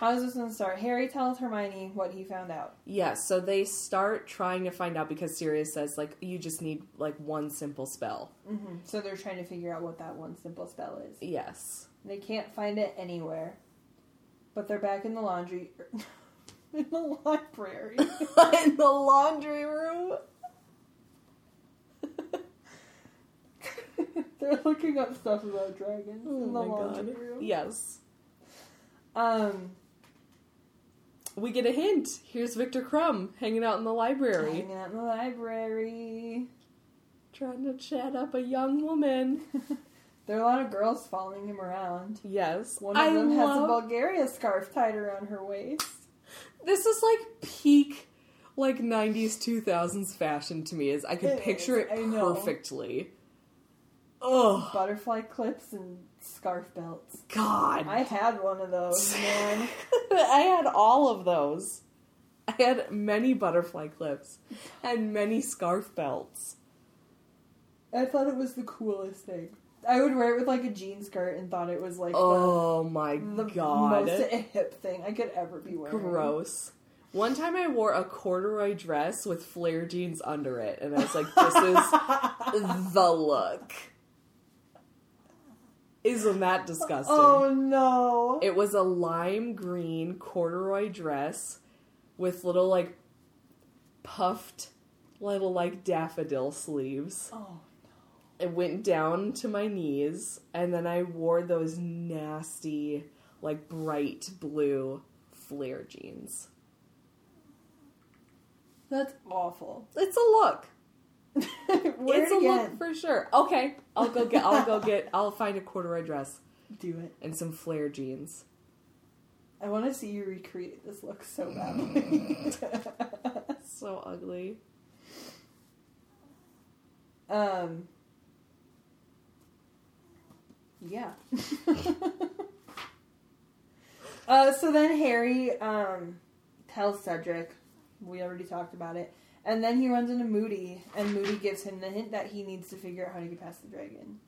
How is this going to start? Harry tells Hermione what he found out. Yeah, so they start trying to find out because Sirius says, like, you just need, like, one simple spell. Mm-hmm. So they're trying to figure out what that one simple spell is. Yes. They can't find it anywhere. But they're back in the laundry... in the library. In the laundry room? They're looking up stuff about dragons in the laundry room. Yes. We get a hint. Here's Viktor Krum hanging out in the library. Trying to chat up a young woman. There are a lot of girls following him around. Yes. One of them has a Bulgaria scarf tied around her waist. This is like peak, like, 90s, 2000s fashion to me. I could picture it perfectly. Know. Oh, butterfly clips and scarf belts. God. I had one of those, man. I had all of those. I had many butterfly clips and many scarf belts. I thought it was the coolest thing. I would wear it with, like, a jean skirt and thought it was, like, the most hip thing I could ever be wearing. Gross. One time I wore a corduroy dress with flare jeans under it, and I was like, this is the look. Isn't that disgusting? Oh, no. It was a lime green corduroy dress with little, like, puffed, little, like, daffodil sleeves. Oh, no. It went down to my knees, and then I wore those nasty, like, bright blue flare jeans. That's awful. It's a look. Look for sure. Okay, I'll find a corduroy dress. Do it. And some flare jeans. I want to see you recreate this look so badly. So ugly. Yeah. So then Harry tells Cedric. We already talked about it. And then he runs into Moody, and Moody gives him the hint that he needs to figure out how to get past the dragon.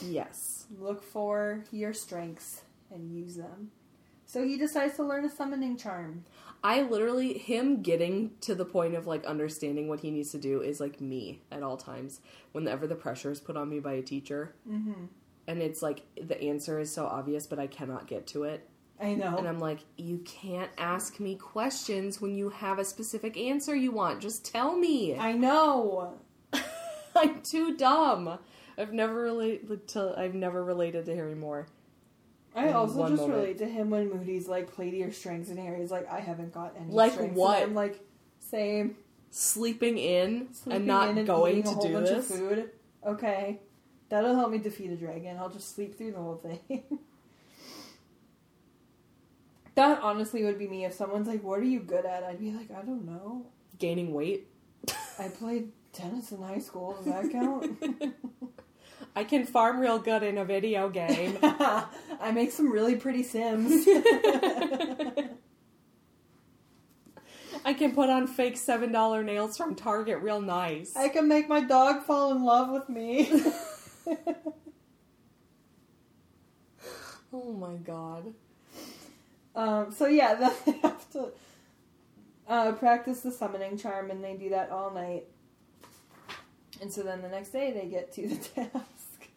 Yes. Look for your strengths and use them. So he decides to learn a summoning charm. Him getting to the point of, like, understanding what he needs to do is, like, me at all times. Whenever the pressure is put on me by a teacher. Mm-hmm. And it's, like, the answer is so obvious, but I cannot get to it. I know. And I'm like, you can't ask me questions when you have a specific answer you want. Just tell me. I know. I'm too dumb. I've never related to Harry more. I also just relate to him when Moody's like, play to your strengths, and Harry's like, I haven't got any strengths. Like what? And I'm like, same. Sleeping in and not eating a whole bunch of food. Okay. That'll help me defeat a dragon. I'll just sleep through the whole thing. That honestly would be me. If someone's like, what are you good at? I'd be like, I don't know. Gaining weight? I played tennis in high school. Does that count? I can farm real good in a video game. I make some really pretty Sims. I can put on fake $7 nails from Target real nice. I can make my dog fall in love with me. Oh my god. So yeah, then they have to practice the summoning charm, and they do that all night. And so then the next day they get to the task.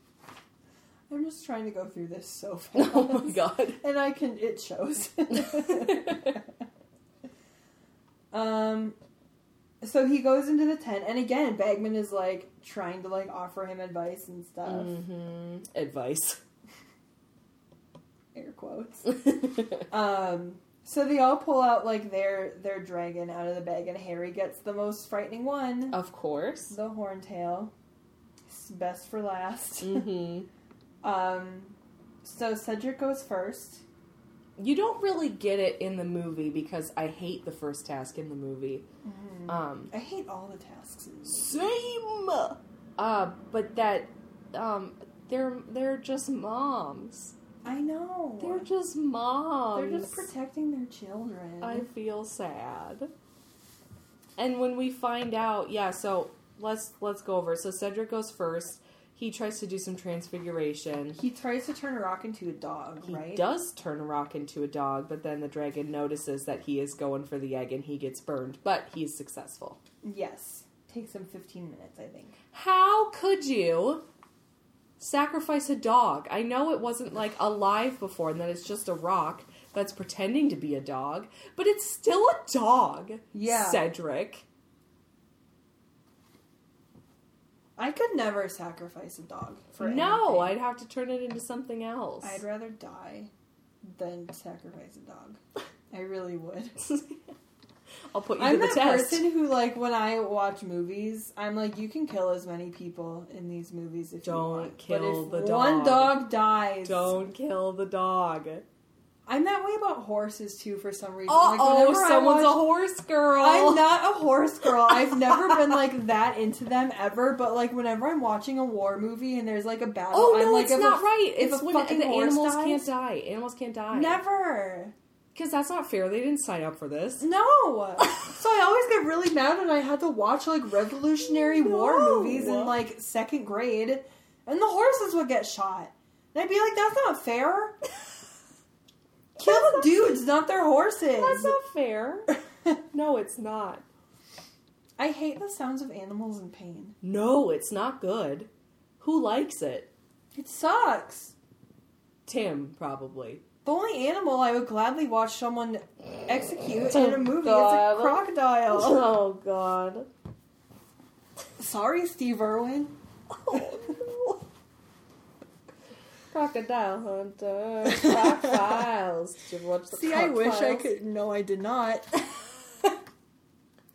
I'm just trying to go through this so fast. Oh my god. And I can, it shows. So he goes into the tent, and again, Bagman is, like, trying to, like, offer him advice and stuff. Mm-hmm. Advice. Air quotes. So they all pull out, like, their dragon out of the bag, and Harry gets the most frightening one. Of course. The Horntail. It's best for last. Mm-hmm. So Cedric goes first. You don't really get it in the movie because I hate the first task in the movie. Mm-hmm. I hate all the tasks in the movie. Same! But that, they're just moms. I know. They're just moms. They're just protecting their children. I feel sad. And when we find out, yeah, so let's go over. So Cedric goes first. He tries to do some transfiguration. He tries to turn a rock into a dog, right? He does turn a rock into a dog, but then the dragon notices that he is going for the egg and he gets burned, but he's successful. Yes. Takes him 15 minutes, I think. How could you sacrifice a dog? I know it wasn't, like, alive before and that it's just a rock that's pretending to be a dog, but it's still a dog. Yeah. Cedric. I could never sacrifice a dog for anything. No, I'd have to turn it into something else. I'd rather die than sacrifice a dog. I really would. I'll put you to the test. I'm the person who, like, when I watch movies, I'm like, you can kill as many people in these movies if you want. Don't kill the dog. But if one dog dies, don't kill the dog. I'm that way about horses, too, for some reason. Oh, like, someone's a horse girl. I'm not a horse girl. I've never been, like, that into them ever, but, like, whenever I'm watching a war movie and there's, like, a battle, oh, no, I'm like, it's not right. It's when the animals can't die. Animals can't die. Never. Because that's not fair. They didn't sign up for this. No. So I always get really mad when I had to watch, like, Revolutionary War movies in, like, second grade, and the horses would get shot. And I'd be like, that's not fair. Kill the dudes, not their horses. That's not fair. No, it's not. I hate the sounds of animals in pain. No, it's not good. Who likes it? It sucks. Tim, probably. The only animal I would gladly watch someone execute in a movie is a crocodile. Oh, God. Sorry, Steve Irwin. Oh, Crocodile Hunter. Croc Files. Did you watch the See, Croc I wish Files? I could. No, I did not.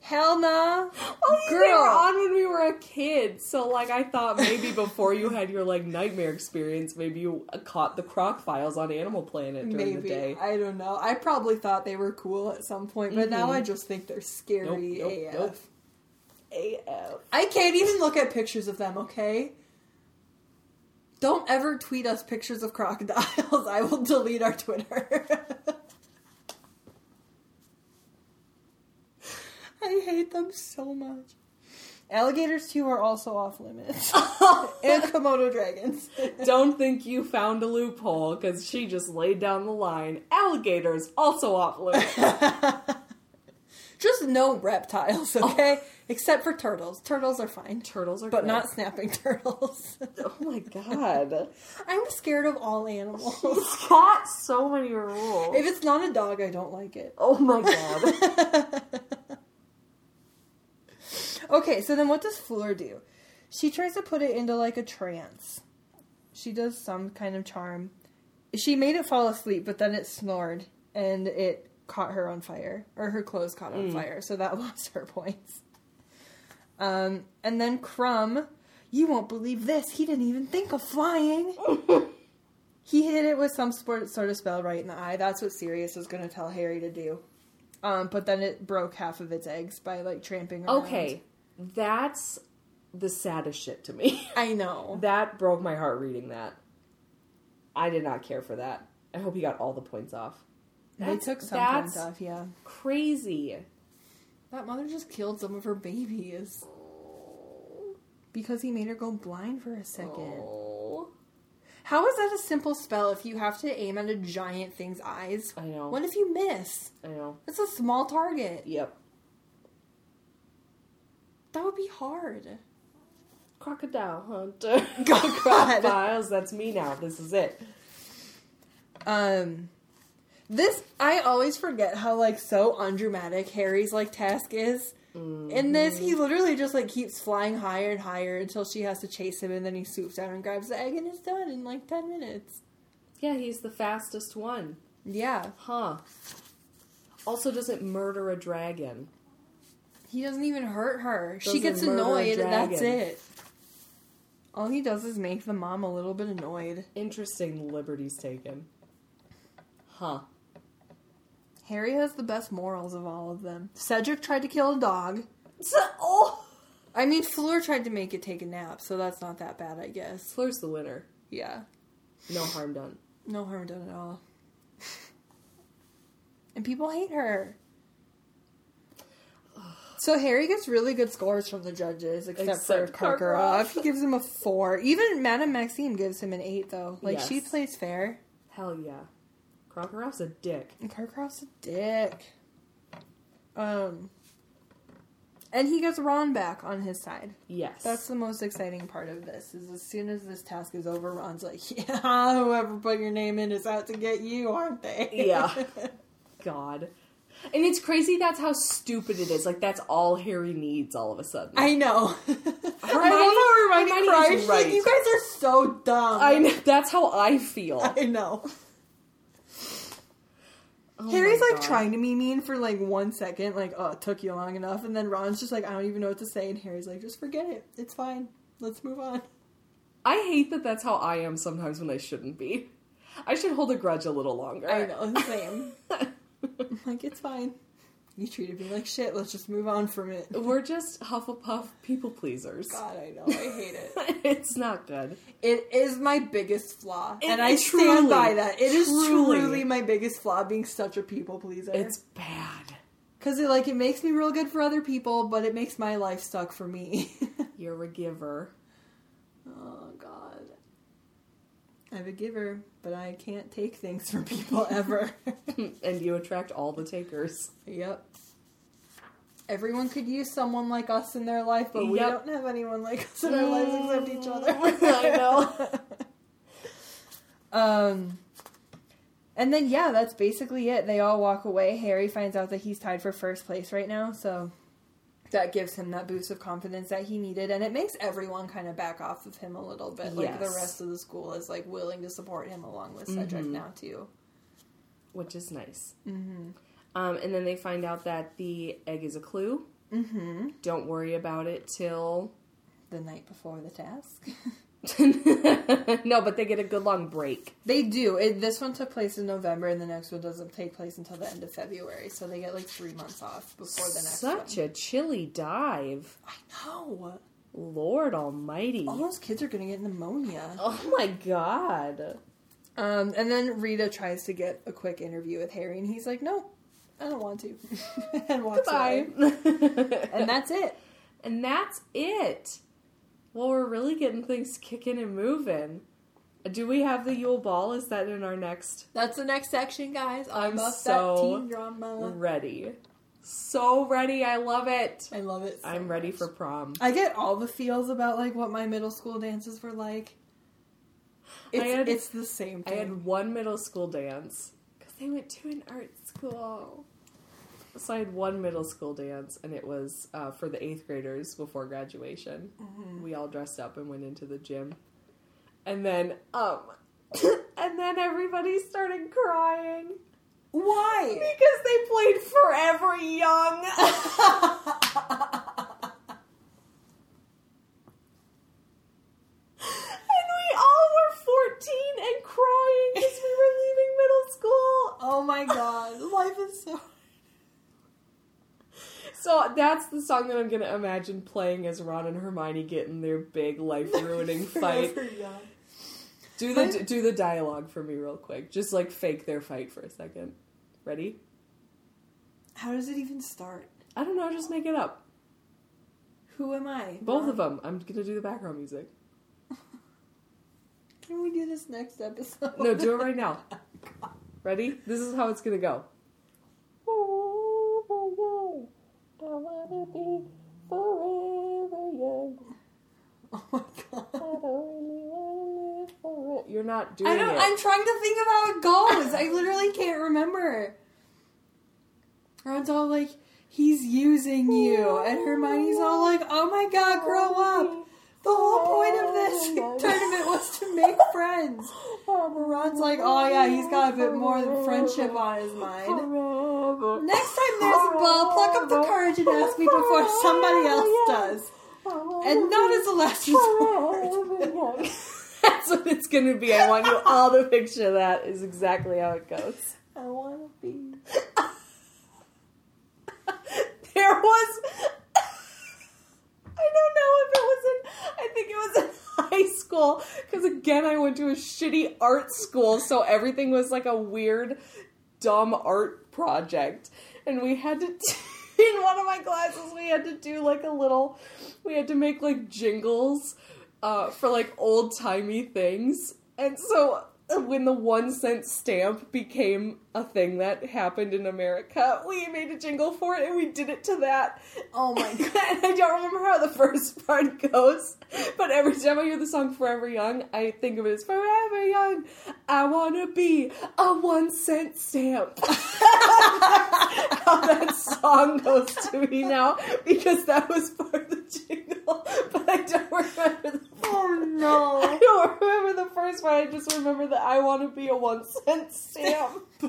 Hell no. Oh, you were on when we were a kid. So, like, I thought maybe before you had your, like, nightmare experience, maybe you caught the Croc Files on Animal Planet during the day. I don't know. I probably thought they were cool at some point, but now I just think they're scary AF. I can't even look at pictures of them, okay? Don't ever tweet us pictures of crocodiles. I will delete our Twitter. I hate them so much. Alligators, too, are also off limits. And Komodo dragons. Don't think you found a loophole, because she just laid down the line. Alligators, also off limits. Just no reptiles, okay? Oh. Except for turtles. Turtles are fine. Turtles are good. But not snapping turtles. Oh my god. I'm scared of all animals. She's got so many rules. If it's not a dog, I don't like it. Oh my god. Okay, so then what does Fleur do? She tries to put it into, like, a trance. She does some kind of charm. She made it fall asleep, but then it snored, and it caught her on fire, or her clothes caught on fire, so that lost her points. And then Krum, you won't believe this, he didn't even think of flying. He hit it with some sort of spell right in the eye. That's what Sirius was going to tell Harry to do. But then it broke half of its eggs by, like, tramping around. Okay, that's the saddest shit to me. I know. That broke my heart reading that. I did not care for that. I hope he got all the points off. They took some points off, yeah. Crazy. That mother just killed some of her babies. Oh. Because he made her go blind for a second. Oh. How is that a simple spell if you have to aim at a giant thing's eyes? I know. What if you miss? I know. It's a small target. Yep. That would be hard. Crocodile hunter. God. Crocodiles, that's me now. This is it. This, I always forget how, like, so undramatic Harry's, like, task is. Mm. In this, he literally just, like, keeps flying higher and higher until she has to chase him, and then he swoops down and grabs the egg, and it's done in, like, 10 minutes. Yeah, he's the fastest one. Yeah. Huh. Also doesn't murder a dragon. He doesn't even hurt her. She gets annoyed, and that's it. All he does is make the mom a little bit annoyed. Interesting liberties taken. Huh. Harry has the best morals of all of them. Cedric tried to kill a dog. Oh! I mean, Fleur tried to make it take a nap, so that's not that bad, I guess. Fleur's the winner. Yeah. No harm done. No harm done at all. And people hate her. So Harry gets really good scores from the judges, except for Karkaroff. He gives him a 4. Even Madame Maxime gives him an 8, though. Like, yes. She plays fair. Hell yeah. Karkaroff's a dick. Karkaroff's a dick. And he gets Ron back on his side. Yes. That's the most exciting part of this, is as soon as this task is over, Ron's like, yeah, whoever put your name in is out to get you, aren't they? Yeah. God. And it's crazy that's how stupid it is. Like, that's all Harry needs all of a sudden. I know. I love how Hermione is right. Like, you guys are so dumb. I know. That's how I feel. I know. Oh, Harry's, like, trying to be mean for, like, 1 second. Like, oh, it took you long enough. And then Ron's just like, I don't even know what to say. And Harry's like, just forget it. It's fine. Let's move on. I hate that that's how I am sometimes when I shouldn't be. I should hold a grudge a little longer. I know. Same. I'm like, it's fine. You treated me like shit. Let's just move on from it. We're just Hufflepuff people pleasers. God, I know. I hate it. It's not good. It is my biggest flaw. I stand by that. It is truly my biggest flaw, being such a people pleaser. It's bad. Because it makes me real good for other people, but it makes my life suck for me. You're a giver. Oh, God. I'm a giver, but I can't take things from people ever. And you attract all the takers. Yep. Everyone could use someone like us in their life, but we don't have anyone like us in our lives except each other. I know. And then, yeah, that's basically it. They all walk away. Harry finds out that he's tied for first place right now, so that gives him that boost of confidence that he needed, and it makes everyone kind of back off of him a little bit. Yes. Like, the rest of the school is, like, willing to support him along with Cedric now, too. Which is nice. Mm-hmm. And then they find out that the egg is a clue. Mm-hmm. Don't worry about it till the night before the task. No, but they get a good long break. They do. This one took place in November, and the next one doesn't take place until the end of February, so they get, like, 3 months off before the next one. Such a chilly dive. I know. Lord almighty. All those kids are going to get pneumonia. Oh, my God. And then Rita tries to get a quick interview with Harry, and he's like, no, I don't want to. And walks away. And that's it. And that's it. Well, we're really getting things kicking and moving. Do we have the Yule Ball? Is that in our next? That's the next section, guys. I love so that teen drama. Ready. So ready. I love it. I love it so I'm ready much. For prom. I get all the feels about, like, what my middle school dances were like. It's the same thing. I had one middle school dance because I went to an art school. So I had one middle school dance, and it was for the 8th graders before graduation. Mm-hmm. We all dressed up and went into the gym. And then, everybody started crying. Why? Because they played Forever Young. And we all were 14 and crying. that's the song that I'm going to imagine playing as Ron and Hermione get in their big life-ruining fight. Yeah. Do the dialogue for me real quick. Just, like, fake their fight for a second. Ready? How does it even start? I don't know. Just make it up. Who am I? Both Ron? Of them. I'm going to do the background music. Can we do this next episode? No, do it right now. Ready? This is how it's going to go. I wanna be forever young. Oh my god. I don't really wanna live forever. You're not doing it. I'm trying to think of how it goes. I literally can't remember. Ron's all like, he's using you. And Hermione's all like, oh my god, grow up. The whole point of this tournament was to make friends. Ron's like, oh yeah, he's got a bit more than friendship on his mind. Next time there's a ball, pluck up the courage and ask me before somebody else does. And not as a last resort. That's what it's going to be. I want you all to picture that is exactly how it goes. I want to be. There was... I don't know if it was in... I think it was in high school. Because again, I went to a shitty art school. So everything was like a weird, dumb art project, and we had to in one of my classes we had to do like a little, we had to make like jingles for like old-timey things, and so when the 1 cent stamp became a thing that happened in America, we made a jingle for it and we did it to that. Oh my god. And I don't remember how the first part goes, but every time I hear the song Forever Young, I think of it as Forever Young, I want to be a 1 cent stamp. How that song goes to me now, because that was part of the jingle, but I don't remember the part. Oh no. I don't remember the first part, I just remember that I want to be a 1 cent stamp. We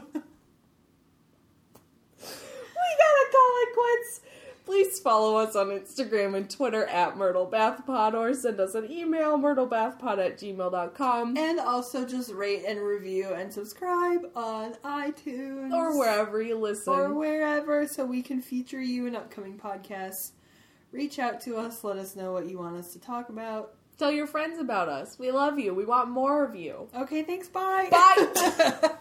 gotta call it quits. Please follow us on Instagram and Twitter at myrtlebathpod, or send us an email, myrtlebathpod@gmail.com. And also just rate and review and subscribe on iTunes. Or wherever you listen. Or wherever, so we can feature you in upcoming podcasts. Reach out to us. Let us know what you want us to talk about. Tell your friends about us. We love you. We want more of you. Okay, thanks. Bye. Bye.